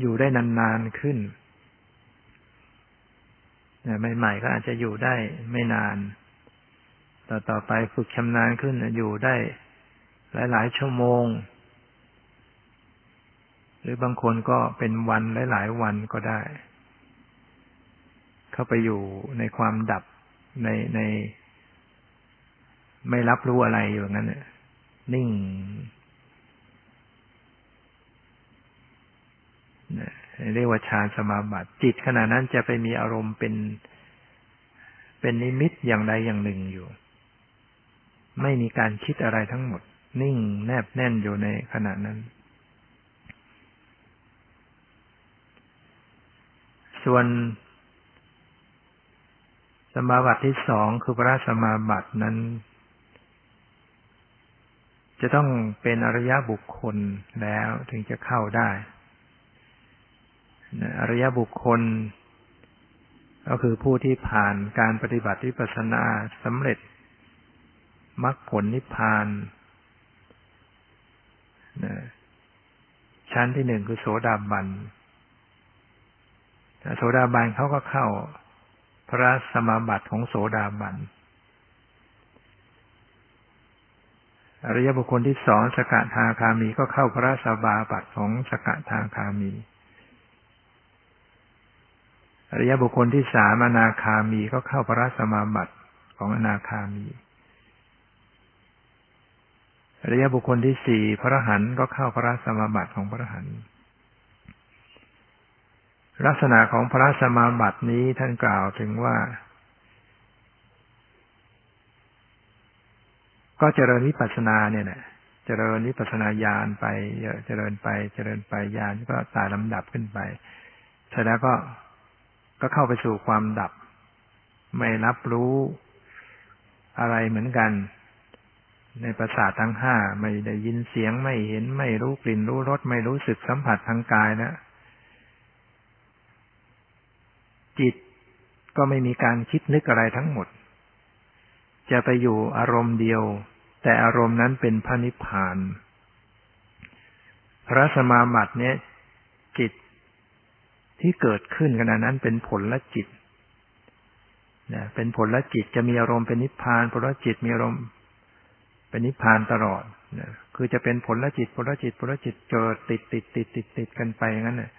อยู่ได้นานๆขึ้นใหม่ๆก็อาจจะอยู่ได้ไม่นานต่อต่อไปฝึกชำนาญขึ้นอยู่ได้หลายๆชั่วโมงหรือบางคนก็เป็นวันหลายๆวันก็ได้เข้าไปอยู่ในความดับในในไม่รับรู้อะไรอยู่งั้นน่ะนิ่งเรียกว่าฌานสมาบัติจิตขณะนั้นจะไปมีอารมณ์เป็นเป็นนิมิตอย่างใดอย่างหนึ่งอยู่ไม่มีการคิดอะไรทั้งหมดนิ่งแนบแน่นอยู่ในขณะนั้นส่วนสมาบัติที่สองคือพระสมาบัตินั้นจะต้องเป็นอริยบุคคลแล้วถึงจะเข้าได้อริยบุคคลก็คือผู้ที่ผ่านการปฏิบัติวิปัสสนาสำเร็จมรรคผลนิพพานชั้นที่หนึ่งคือโสดาบันโสดาบันเขาก็เข้าพระสมาบัติของโสดาบันอริยบุคคลที่สองสกทาคามีก็เข้าพระสมาบัติของสกทาคามีอริยบุคคลที่สามอนาคามีก็เข้าพระสมาบัติของอนาคามีอริยบุคคลที่สี่พระอรหันต์ก็เข้าพระสมาบัติของพระอรหันต์ลักษณะของพระสมาบัตินี้ท่านกล่าวถึงว่าก็เจริญวิปัสสนาเนี่ยแหละเจริญวิปัสสนาญาณไปเจริญไปเจริญไปญาณก็ตามลำดับขึ้นไปเสร็จแล้วก็ก็เข้าไปสู่ความดับไม่รับรู้อะไรเหมือนกันในประสาททั้งห้าไม่ได้ยินเสียงไม่เห็นไม่รู้กลิ่นรู้รสไม่รู้สึกสัมผัสทางกายนะจิตก็ไม่มีการคิดนึกอะไรทั้งหมดจะไปอยู่อารมณ์เดียวแต่อารมณ์นั้นเป็นพระนิพพานพระสมาบัติเนี่ยจิตที่เกิดขึ้นขณะนั้นเป็นผลละจิตนะเป็นผลละจิตจะมีอารมณ์เป็นนิพพานผลละจิตมีอารมณ์เป็นนิพพานตลอดนะคือจะเป็นผลละจิตผลละจิตผลละจิตเกิดติดติดติดติดติดกันไปอย่างนั้นนะ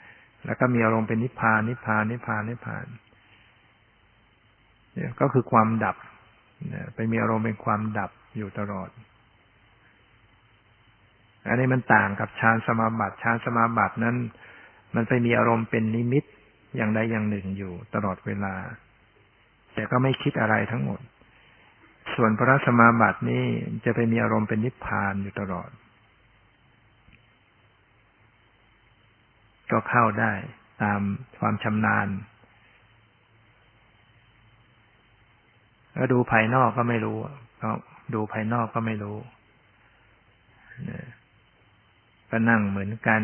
แล้วก็มีอารมณ์เป็นนิพพานนิพพานนิพพานนิพพานเนี่ยก็คือความดับนะเป็นมีอารมณ์เป็นความดับอยู่ตลอดอันนี้มันต่างกับฌานสมาบัติฌานสมาบัตินั้นมันไปมีอารมณ์เป็นนิมิตอย่างใดอย่างหนึ่งอยู่ตลอดเวลา แต่ก็ไม่คิดอะไรทั้งหมดส่วนพระสมาบัตินี้จะไปมีอารมณ์เป็นนิพพานอยู่ตลอดก็เข้าได้ตามความชำนาญแล้วดูภายนอกก็ไม่รู้ก็ดูภายนอกก็ไม่รู้ก็นั่งเหมือนกัน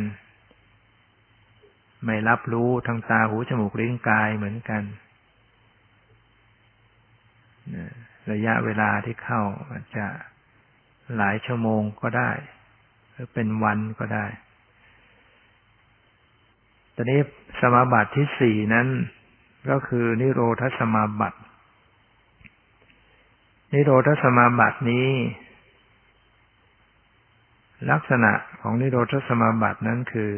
ไม่รับรู้ทางตาหูจมูกลิ้นกายเหมือนกันระยะเวลาที่เข้าอาจจะหลายชั่วโมงก็ได้หรือเป็นวันก็ได้ตอนนี้สมาบัติที่สี่นั้นก็คือนิโรธสมาบัตินิโรธสมาบัตินี้ลักษณะของนิโรธสมาบัตินั้นคือ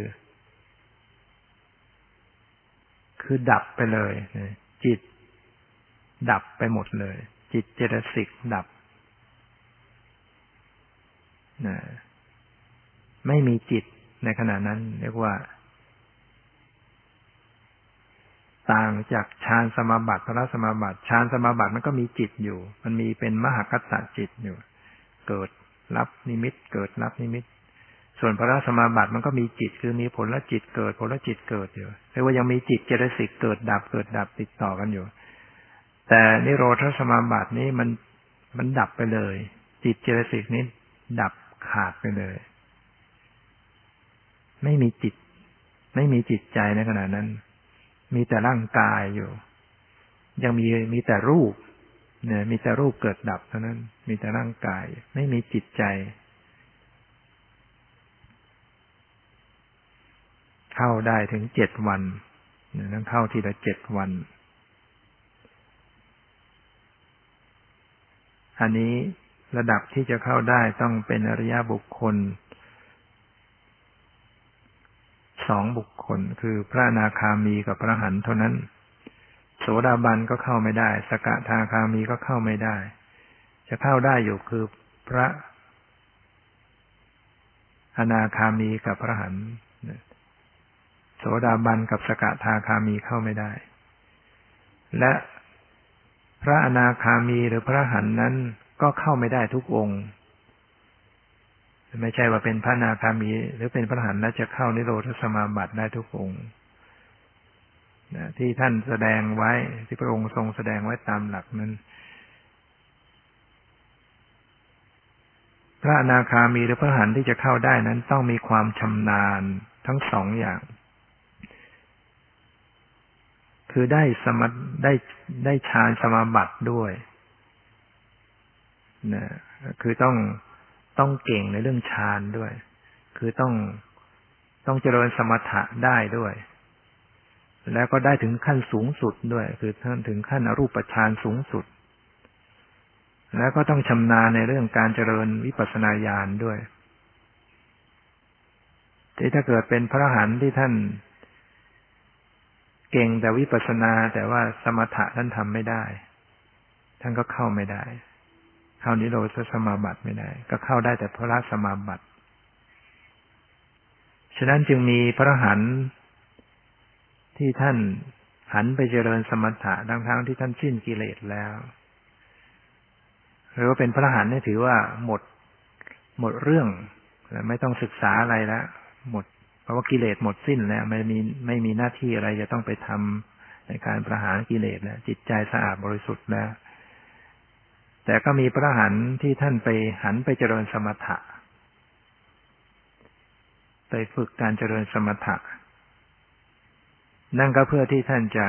คือดับไปเลยจิตดับไปหมดเลยจิตเจตสิกดับนะไม่มีจิตในขณะนั้นเรียกว่าต่างจากฌานสมาบัติพระสมาบัติฌานสมาบัติมันก็มีจิตอยู่มันมีเป็นมหคัสสะจิตอยู่เกิดรับนิมิตเกิดรับนิมิตส่วนพระสมาบัติมันก็มีจิตคือมีผลละจิตเกิดผลละจิตเกิดอยู่เรียกว่ายังมีจิตเจตสิกเกิดดับเกิดดับติดต่อกันอยู่แต่นิโรธสมาบัตินี้มันมันดับไปเลยจิตเจตสิกนี้ดับขาดไปเลยไม่มีจิตไม่มีจิตใจในขณะนั้นมีแต่ร่างกายอยู่ยังมีมีแต่รูปเนี่ยมีแต่รูปเกิดดับเท่านั้นมีแต่ร่างกายไม่มีจิตใจเข้าได้ถึงเจ็ดวันนั่งเข้าทีละเจ็ดวันอันนี้ระดับที่จะเข้าได้ต้องเป็นอริยบุคคลสองบุคคลคือพระอนาคามีกับพระอรหันต์เท่านั้นโสดาบันก็เข้าไม่ได้สกทาคามีก็เข้าไม่ได้จะเข้าได้อยู่คือพระอนาคามีกับพระอรหันต์โสดาบันกับสกทาคามีเข้าไม่ได้และพระอนาคามีหรือพระอรหันต์นั้นก็เข้าไม่ได้ทุกองค์ไม่ใช่ว่าเป็นพระอนาคามีหรือเป็นพระอรหันต์แล้วจะเข้านิโรธสมาบัติได้ทุกองค์ที่ท่านแสดงไว้ที่พระองค์ทรงแสดงไว้ตามหลักนั้นพระอนาคามีหรือพระอรหันต์ที่จะเข้าได้นั้นต้องมีความชำนาญทั้งสองอย่างคือได้สมาได้ได้ฌานสมาบัติด้วยนะคือต้องต้องเก่งในเรื่องฌานด้วยคือต้องต้องเจริญสมถะได้ด้วยแล้วก็ได้ถึงขั้นสูงสุดด้วยคือท่านถึงขั้นอรูปฌานสูงสุดแล้วก็ต้องชำนาญในเรื่องการเจริญวิปัสสนาญาณด้วยที่ถ้าเกิดเป็นพระอรหันต์ที่ท่านเก่งแต่วิปัสสนาแต่ว่าสมถะท่านทำไม่ได้ท่านก็เข้าไม่ได้เข้านิโรธสมาบัติไม่ได้ก็เข้าได้แต่พระสมาบัติฉะนั้นจึงมีพระอรหันต์ที่ท่านหันไปเจริญสมถะทั้งๆที่ท่านสิ้นกิเลสแล้วหรือว่าเป็นพระอรหันต์นี่ถือว่าหมดหมดเรื่องและไม่ต้องศึกษาอะไรแล้วหมดเพราะว่ากิเลสหมดสิ้นแล้วไม่มีไม่มีหน้าที่อะไรจะต้องไปทำในการประหารกิเลสแล้วจิตใจสะอาดบริสุทธิ์แล้วแต่ก็มีพระอรหันต์ที่ท่านไปหันไปเจริญสมถะไปฝึกการเจริญสมถะนั่นก็เพื่อที่ท่านจะ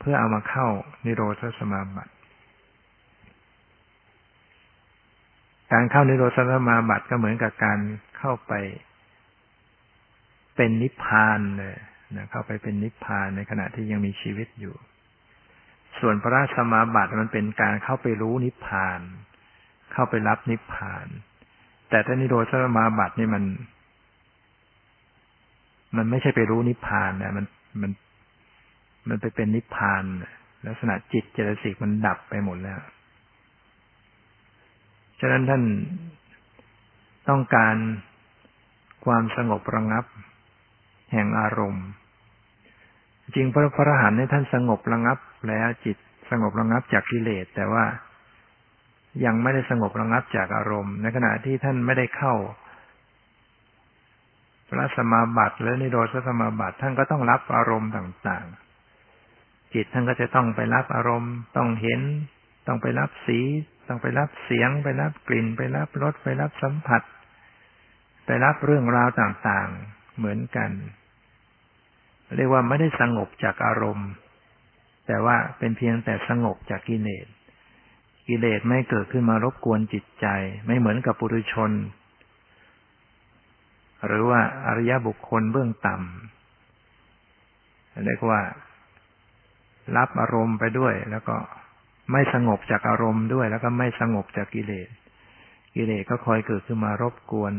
เพื่อเอามาเข้านิโรธสมาบัติการเข้านิโรธสมาบัติก็เหมือนกับการเข้าไปเป็นนิพพานเลยนะเข้าไปเป็นนิพพานในขณะที่ยังมีชีวิตอยู่ส่วนพระสมาบัติมันเป็นการเข้าไปรู้นิพพานเข้าไปรับนิพพานแต่ถ้านิโรธสมาบัตินี่มันมันไม่ใช่ไปรู้นิพพานนะมันมันมันไปเป็นนิพพานลักษณะจิตเจตสิกมันดับไปหมดแล้วฉะนั้นท่านต้องการความสงบระงับแห่งอารมณ์ จริงพระพระอรหันต์เนี่ยท่านสงบระงับแล้วจิตสงบระงับจากกิเลสแต่ว่ายังไม่ได้สงบระงับจากอารมณ์ในขณะที่ท่านไม่ได้เข้าพระสมาบัติหรือนิโรธสมาบัติท่านก็ต้องรับอารมณ์ต่างๆจิตท่านก็จะต้องไปรับอารมณ์ต้องเห็นต้องไปรับสีต้องไปรับเสียงไปรับกลิ่นไปรับรสไปรับสัมผัสไปรับเรื่องราวต่างๆเหมือนกันเรียกว่าไม่ได้สงบจากอารมณ์แต่ว่าเป็นเพียงแต่สงบจากกิเลสกิเลสไม่เกิดขึ้นมารบกวนจิตใจไม่เหมือนกับปุถุชนหรือว่าอริยบุคคลเบื้องต่ำเรียกว่ารับอารมณ์ไปด้วยแล้วก็ไม่สงบจากอารมณ์ด้วยแล้วก็ไม่สงบจากกิเลสกิเลสก็คอยเกิดขึ้นมารบกวน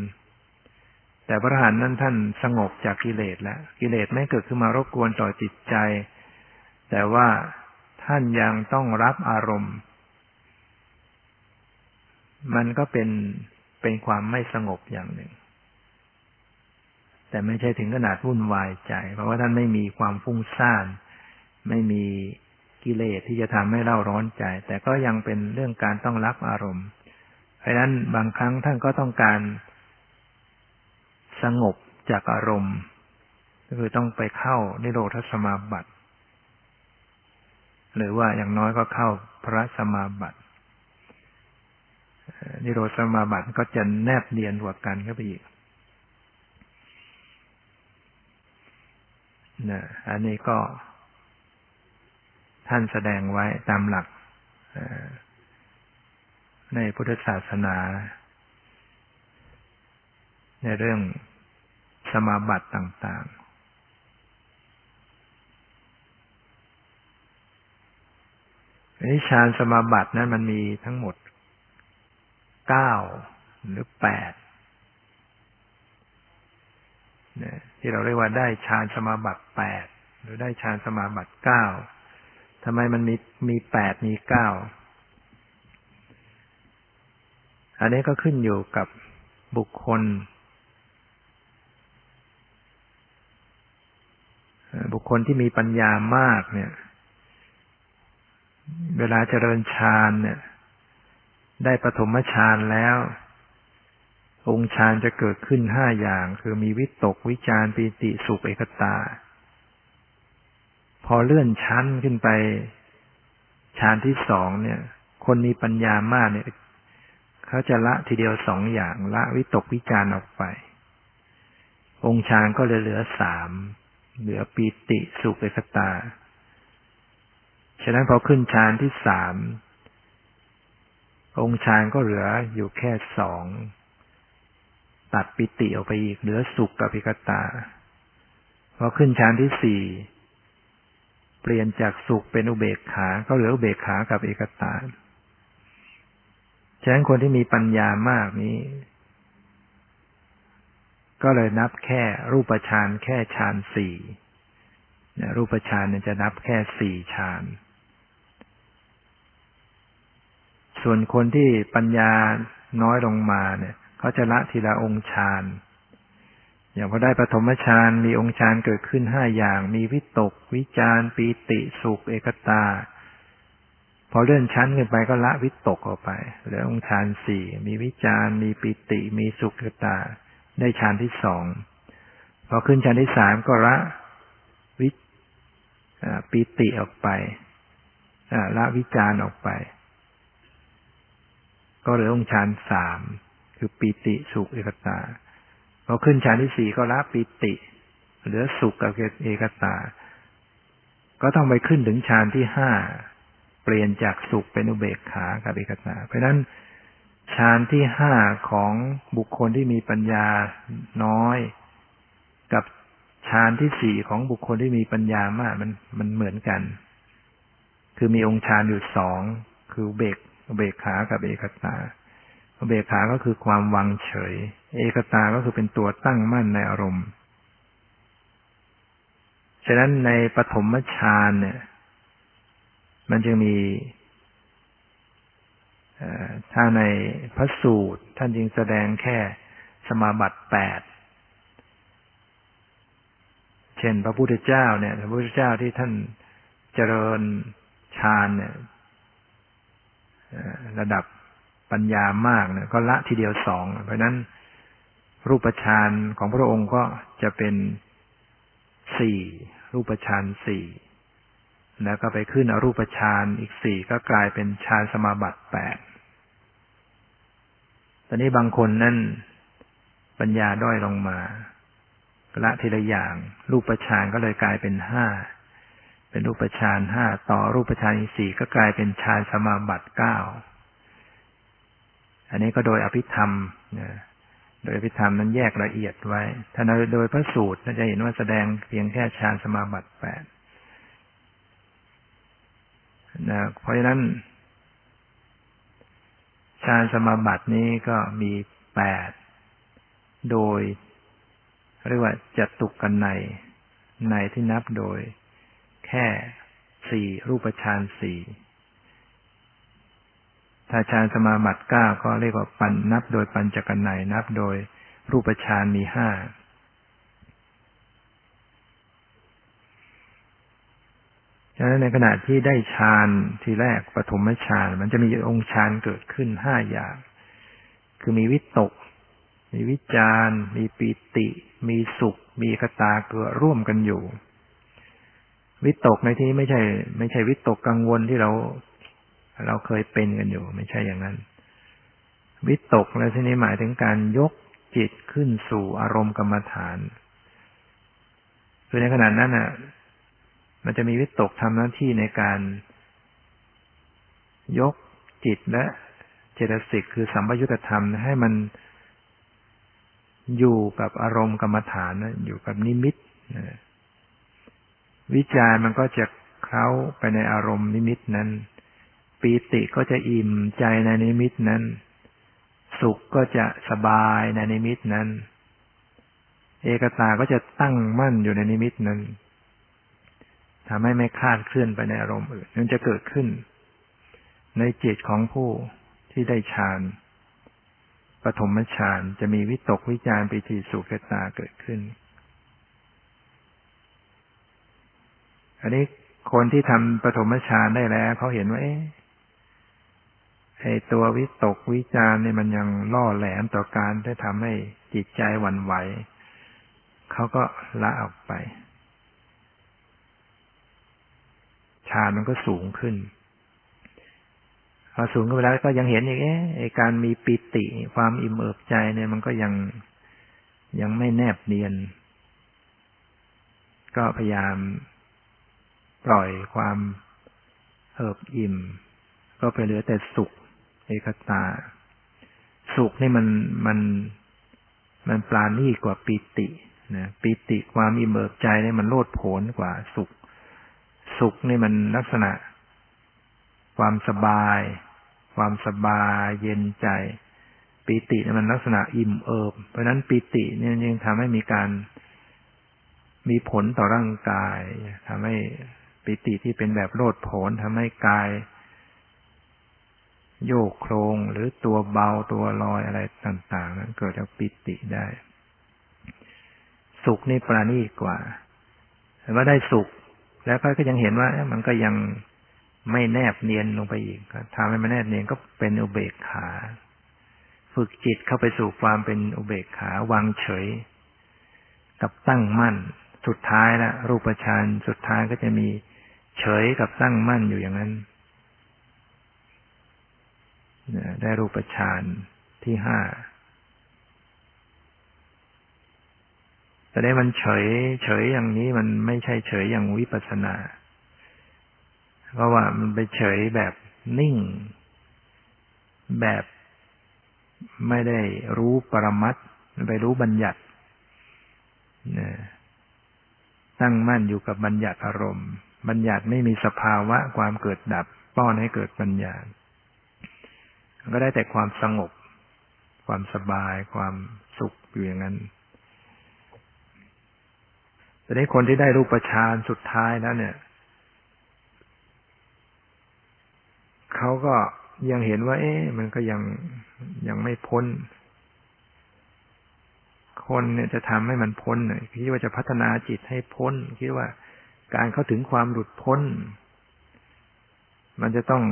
แต่พระอรหันต์นั้นท่านสงบจากกิเลสแล้วกิเลสไม่เกิดขึ้นมารบกวนต่อจิตใจแต่ว่าท่านยังต้องรับอารมณ์มันก็เป็นเป็นความไม่สงบอย่างหนึ่งแต่ไม่ใช่ถึงขนาดวุ่นวายใจเพราะว่าท่านไม่มีความฟุ้งซ่านไม่มีกิเลสที่จะทำให้เล่าร้อนใจแต่ก็ยังเป็นเรื่องการต้องรับอารมณ์เพราะฉะนั้นบางครั้งท่านก็ต้องการสงบจากอารมณ์ก็คือต้องไปเข้านิโรธสมาบัติหรือว่าอย่างน้อยก็เข้าพระสมาบัตินิโรธสมาบัติก็จะแนบเนียนกว่ากันเข้าไปอีกนะอันนี้ก็ท่านแสดงไว้ตามหลักในพุทธศาสนาในเรื่องสมาบัติต่างๆนิฌานสมาบัตินั้นมันมีทั้งหมดเก้าหรือแปดที่เราเรียกว่าได้ฌานสมาบัติแปดหรือได้ฌานสมาบัติเก้าทำไมมันมีมีแปดมีเก้าอันนี้ก็ขึ้นอยู่กับบุคคลบุคคลที่มีปัญญามากเนี่ยเวลาเจริญฌานเนี่ยได้ปฐมฌานแล้วองค์ฌานจะเกิดขึ้นห้าอย่างคือมีวิตกวิจารปีติสุขเอกตาพอเลื่อนชั้นขึ้นไปฌานที่สองเนี่ยคนมีปัญญามากเนี่ยเขาจะละทีเดียวสองอย่างละวิตกวิจารออกไปองค์ฌานก็เลยเหลือสามเหลือปีติสุขเอกตาฉะนั้นพอขึ้นฌานที่สามองค์ฌานก็เหลืออยู่แค่สองตัดปิติออกไปอีกเหลือสุขกับเอกตาพอขึ้นฌานที่สี่เปลี่ยนจากสุขเป็นอุเบกขาก็เหลืออุเบกขากับเอกตาฉะนั้นคนที่มีปัญญามากนี้ก็เลยนับแค่รูปฌานแค่ฌานสี่รูปฌานเนี่ยจะนับแค่สี่ฌานส่วนคนที่ปัญญาน้อยลงมาเนี่ยเขาจะละทีละองค์ฌานอย่างพอได้ปฐมฌานมีองค์ฌานเกิดขึ้นห้าอย่างมีวิตกวิจารปีติสุขเอกตาพอเลื่อนชั้นขึ้นไปก็ละวิตกออกไปเหลือองค์ฌานสี่มีวิจารมีปีติมีสุขเอกตาได้ฌานที่สองพอขึ้นฌานที่สามก็ละวิปีติออกไปละวิจารออกไปก็เหลือองค์ฌานสามคือปีติสุขเอกตาพอขึ้นฌานที่สี่ก็ละปีติเหลือสุขกับเอกตาก็ต้องไปขึ้นถึงฌานที่ห้าเปลี่ยนจากสุขเป็นอุเบกขากับเอกตาเพราะฉะนั้นฌานที่ห้าของบุคคลที่มีปัญญาน้อยกับฌานที่สี่ของบุคคลที่มีปัญญามากมันมันเหมือนกันคือมีองค์ฌานอยู่สองคืออุเบกอุเบกขากับเอกตาอุเบกขาก็คือความวางเฉยเอกตาก็คือเป็นตัวตั้งมั่นในอารมณ์ฉะนั้นในปฐมฌานเนี่ยมันจึงมีถ้าในพระสูตรท่านจึงแสดงแค่สมาบัติแปด เช่นพระพุทธเจ้าเนี่ยพระพุทธเจ้าที่ท่านเจริญฌานเนี่ยระดับปัญญามากเนี่ยก็ละทีเดียวสองเพราะนั้นรูปฌานของพระองค์ก็จะเป็นสี่รูปฌานสี่แล้วก็ไปขึ้นอรูปฌานอีกสี่ก็กลายเป็นฌานสมาบัติแปดตอนนี้บางคนนั่นปัญญาด้อยลงมาละทีละอย่างรูปฌานก็เลยกลายเป็นห้าเป็นรูปฌานห้าต่อรูปฌานอีกสี่ก็กลายเป็นฌานสมาบัติเก้าอันนี้ก็โดยอภิธรรมนะโดยอภิธรรมนั้นแยกละเอียดไว้ถ้าโดยพระสูตรเราจะเห็นว่าแสดงเพียงแค่ฌานสมาบัติแปดนะเพราะฉะนั้นฌานสมาบัตินี้ก็มีแปดโดยเรียกว่าจตุกนัยในที่นับโดยแค่สี่รูปฌานสี่ถ้าฌานสมาบัติเก้าก็เรียกว่าปัญนับโดยปัญจกนัยนับโดยรูปฌานมีห้าฉะนั้นในขณะที่ได้ฌานทีแรกปฐมฌานมันจะมีองค์ฌานเกิดขึ้นห้าอย่างคือมีวิตกมีวิจารมีปิติมีสุขมีกตาเกิดร่วมกันอยู่วิตกในที่ไม่ใช่ไม่ใช่วิตกกังวลที่เราเราเคยเป็นกันอยู่ไม่ใช่อย่างนั้นวิตกในที่นี้หมายถึงการยกจิตขึ้นสู่อารมณ์กรรมฐานคือในขณะนั้นน่ะมันจะมีวิตกทำหน้าที่ในการยกจิตและเจตสิกคือสัมปยุตตธรรมให้มันอยู่กับอารมณ์กรรมฐานนะอยู่กับนิมิตนะวิจารมันก็จะเคล้าไปในอารมณ์นิมิตนั้นปีติก็จะอิ่มใจในนิมิตนั้นสุขก็จะสบายในนิมิตนั้นเอกตาก็จะตั้งมั่นอยู่ในนิมิตนั้นทำให้ไม่คลาดเคลื่อนไปในอารมณ์อื่นนั่นจะเกิดขึ้นในจิตของผู้ที่ได้ฌานปฐมฌานจะมีวิตกวิจารปิติสุขเอกตาเกิดขึ้นอันนี้คนที่ทำปฐมฌานได้แล้วเขาเห็นว่าเอ๊ะไอ้ตัววิตกวิจารเนี่ยมันยังล่อแหลมต่อการได้ทำให้จิตใจหวั่นไหวเขาก็ละออกไปฌานมันก็สูงขึ้นพอสูงขึ้นไปแล้วก็ยังเห็นอีกเอ๊ะไอ้การมีปิติความอิ่มเอิบใจเนี่ยมันก็ยังยังไม่แนบเนียนก็พยายามปล่อยความเอิบอิ่มก็ไปเหลือแต่สุขเอกตาสุขนี่มันมันมันปราณีกว่าปิตินะปิติความอิ่มเอิบใจนี่มันโลดโผนกว่าสุขสุขนี่มันลักษณะความสบายความสบายเย็นใจปิตินี่มันลักษณะอิ่มเอิบเพราะนั้นปิตินี่ยังทำให้มีการมีผลต่อร่างกายทำให้ปิติที่เป็นแบบโลดโผนทำให้กายโยกโครงหรือตัวเบาตัวลอยอะไรต่างๆนั้นเกิดจากปิติได้สุขนี่ปราณีกว่าแต่ว่าได้สุขแล้วก็ยังเห็นว่ามันก็ยังไม่แนบเนียนลงไปอีกทำให้มันแนบเนียนก็เป็นอุเบกขาฝึกจิตเข้าไปสู่ความเป็นอุเบกขาวางเฉยกับตั้งมั่นสุดท้ายละรูปฌานสุดท้ายก็จะมีเฉยกับตั้งมั่นอยู่อย่างนั้นได้รูปฌานที่ห้าแต่ได้มันเฉยเฉยอย่างนี้มันไม่ใช่เฉยอย่างวิปัสสนาเพราะว่ามันไปเฉยแบบนิ่งแบบไม่ได้รู้ปรมัตถ์ไปรู้บัญญัติตั้งมั่นอยู่กับบัญญัติอารมณ์บัญญัติไม่มีสภาวะความเกิดดับป้อนให้เกิดบัญญัติก็ได้แต่ความสงบความสบายความสุขอยู่อย่างนั้นแต่ในคนที่ได้รูปฌานสุดท้ายแล้วเนี่ยเขาก็ยังเห็นว่าเอ๊ะมันก็ยังยังไม่พ้น คนเนี่ยจะทำให้มันพ้นเนี่ยคิดว่าจะพัฒนาจิตให้พ้นคิดว่าการเข้าถึงความหลุดพ้นมันจะต้อง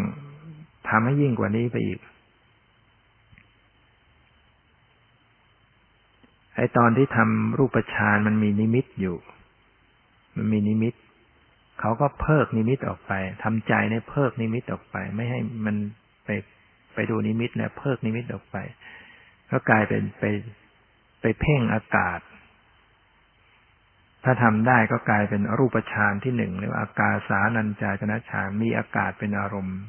ทำให้ยิ่งกว่านี้ไปอีกไอ้ตอนที่ทำรูปฌานมันมีนิมิตอยู่มันมีนิมิตเขาก็เพิกนิมิตออกไปทำใจในเพิกนิมิตออกไปไม่ให้มันไปไปดูนิมิตแล้วเพิกนิมิตออกไปก็กลายเป็นไปไปเพ่งอากาศถ้าทำได้ก็กลายเป็นรูปฌานที่หนึ่งหรืออากาสานัญจายตนะฌานมีอากาศเป็นอารมณ์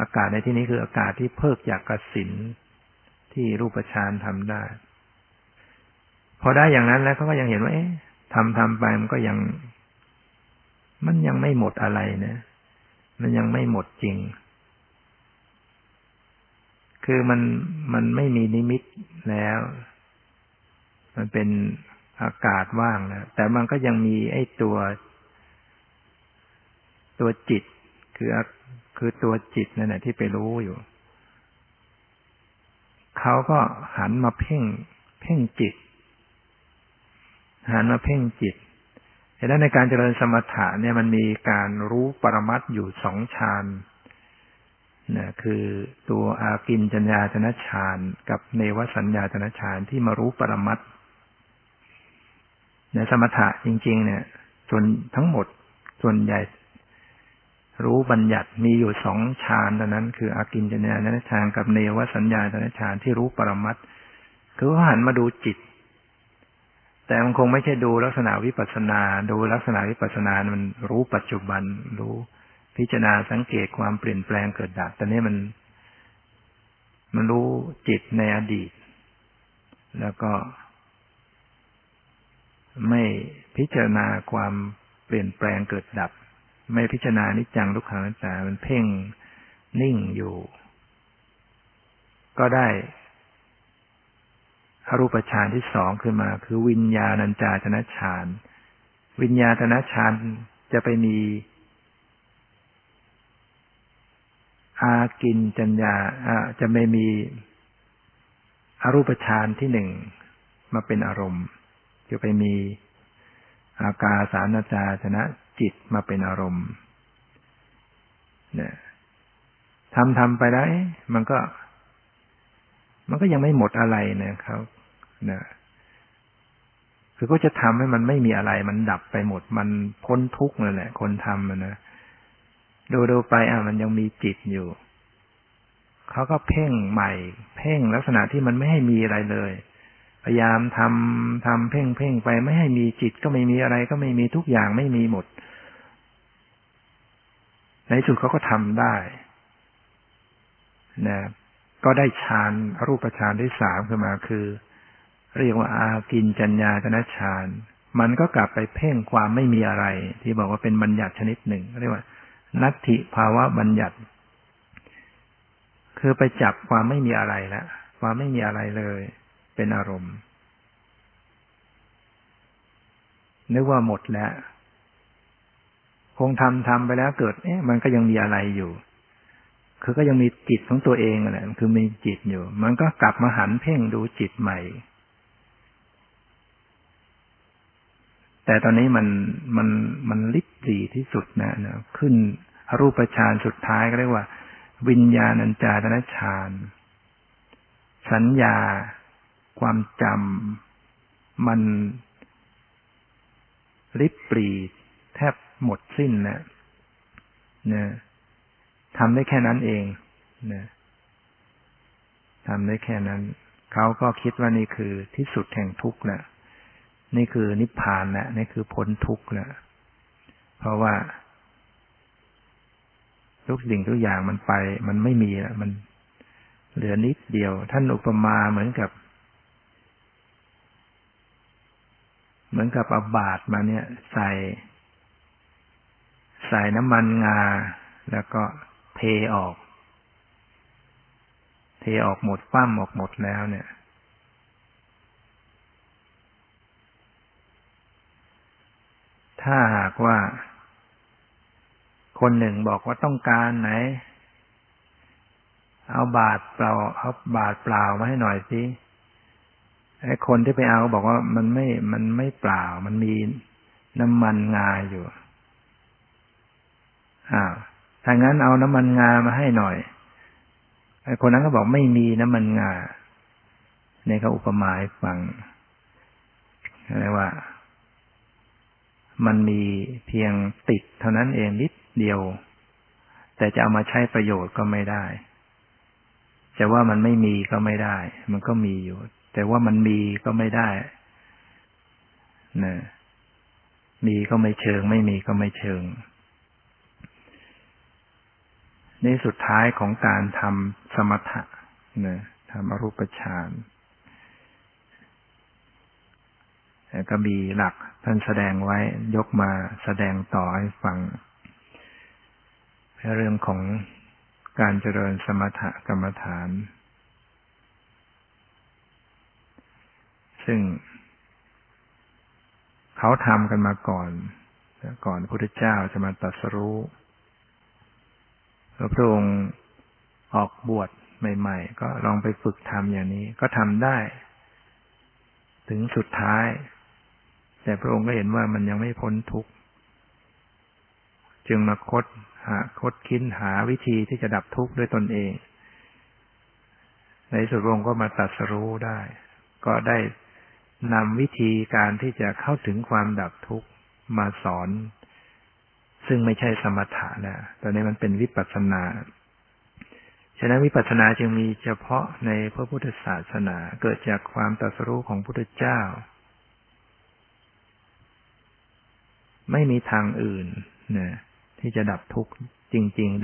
อากาศในที่นี้คืออากาศที่เพิกจากกสิณที่รูปฌานทำได้พอได้อย่างนั้นแล้วเขาก็ยังเห็นว่าเอ๊ะทำทำไปมันก็ยังมันยังไม่หมดอะไรนะมันยังไม่หมดจริงคือมันมันไม่มีนิมิตแล้วมันเป็นอากาศว่างแล้วแต่มันก็ยังมีไอ้ตัวตัวจิตคือคือตัวจิตนั่นแหละที่ไปรู้อยู่เขาก็หันมาเพ่งเพ่งจิตหันมาเพ่งจิตดังนั้นในการเจริญสมถะเนี่ยมันมีการรู้ปรมัตถ์อยู่สองฌานนะคือตัวอากินจัญญายตนะฌานกับเนวสัญญายตนะฌานที่มารู้ปรมัตถ์ในสมถะจริงๆเนี่ยส่วนทั้งหมดส่วนใหญ่รู้บัญญัติมีอยู่สองฌานดังนั้นคืออากินจัญญายตนะฌานกับเนวสัญญายตนะฌานที่รู้ปรมัตถ์คือหันมาดูจิตแต่มันคงไม่ใช่ดูลักษณะวิปัสสนาดูลักษณะวิปัสสนามันรู้ปัจจุบันรู้พิจารณาสังเกตความเปลี่ยนแปลงเกิดดับแต่นี่มันมันรู้จิตในอดีตแล้วก็ไม่พิจารณาความเปลี่ยนแปลงเกิดดับไม่พิจารณานิจจังทุกขังอนัตตามันเพ่งนิ่งอยู่ก็ได้รูปฌานที่สองขึ้นมาคือวิญญาณัญจายตนะฌานวิญญาณัญจายตนะฌานจะไปมีอากินจัญญาจะไม่มีอรูปฌานที่หนึ่งมาเป็นอารมณ์จะไปมีอากาสานัญจายตนะจิตมาเป็นอารมณ์เนี่ยทำทำไปได้มันก็มันก็ยังไม่หมดอะไรนะครับนะคือก็จะทำให้มันไม่มีอะไรมันดับไปหมดมันพ้นทุกข์นั่นแหละคนทำนะดูๆไปอ่ะมันยังมีจิตอยู่เขาก็เพ่งใหม่เพ่งลักษณะที่มันไม่ให้มีอะไรเลยพยายามทำทำเพ่งเพ่งไปไม่ให้มีจิตก็ไม่มีอะไรก็ไม่มีทุกอย่างไม่มีหมดในสุดเขาก็ทำได้นะก็ได้ฌานรูปฌานที่สามขึ้นมาคือเรียกว่าอากินจัญญายตนะฌานมันก็กลับไปเพ่งความไม่มีอะไรที่บอกว่าเป็นบัญญัติชนิดหนึ่งเรียกว่านัตถิภาวะบัญญัติคือไปจับความไม่มีอะไรแล้วความไม่มีอะไรเลยเป็นอารมณ์นึกว่าหมดแล้วคงทำทำไปแล้วเกิดเอ๊ะมันก็ยังมีอะไรอยู่คือก็ยังมีจิตของตัวเองแหละคือมีจิตอยู่มันก็กลับมาหันเพ่งดูจิตใหม่แต่ตอนนี้มันมันมันลิบหลีที่สุดนะนะขึ้นรูปฌานสุดท้ายก็เรียกว่าวิญญาณัญจายตนะฌานสัญญาความจำมันลิบหลีแทบหมดสิ้นนะนะทำได้แค่นั้นเองนะทำได้แค่นั้นเขาก็คิดว่านี่คือที่สุดแห่งทุกข์แหละนี่คือนิพพานแหละนี่คือพ้นทุกข์แหละเพราะว่าทุกสิ่งทุกอย่างมันไปมันไม่มีละมันเหลือนิดเดียวท่านอุปมาเหมือนกับเหมือนกับเอาบาตรมาเนี่ยใส่ใส่น้ำมันงาแล้วก็เทออกเทออกหมดปั้มออกหมดแล้วเนี่ยถ้าหากว่าคนหนึ่งบอกว่าต้องการไหนเอาบาตรเปล่าเอาบาตรเปล่ามาให้หน่อยสิ ไอ้คนที่ไปเอาบอกว่ามันไม่มันไม่เปล่ามันมีน้ำมันงาอยู่อ้าวถ้างั้นเอาน้ำมันงามาให้หน่อยไอ้คนนั้นก็บอกไม่มีน้ำมันงาเนี่ยเขาอุปมาให้ฟังอะไรว่ามันมีเพียงติดเท่านั้นเองนิดเดียวแต่จะเอามาใช้ประโยชน์ก็ไม่ได้จะว่ามันไม่มีก็ไม่ได้มันก็มีอยู่แต่ว่ามันมีก็ไม่ได้นะมีก็ไม่เชิงไม่มีก็ไม่เชิงในสุดท้ายของการทำสมถะนะทำอรูปฌานก็มีหลักท่านแสดงไว้ยกมาแสดงต่อให้ฟังเรื่องของการเจริญสมถกรรมฐานซึ่งเขาทำกันมาก่อนก่อนพระพุทธเจ้าจะมาตรัสรู้พระองค์ออกบวชใหม่ๆก็ลองไปฝึกทำอย่างนี้ก็ทำได้ถึงสุดท้ายแต่พระองค์ก็เห็นว่ามันยังไม่พ้นทุกข์จึงมาคดหาคดคิดหาวิธีที่จะดับทุกข์ด้วยตนเองในสุดพระองค์ก็มาตรัสรู้ได้ก็ได้นำวิธีการที่จะเข้าถึงความดับทุกข์มาสอนซึ่งไม่ใช่สมถะนะตอนนี้มันเป็นวิปัสสนาฉะนั้นวิปัสสนาจึงมีเฉพาะในพระพุทธศาสนาเกิดจากความตรัสรู้ของพระพุทธเจ้าไม่มีทางอื่นนะที่จะดับทุกข์จริงๆ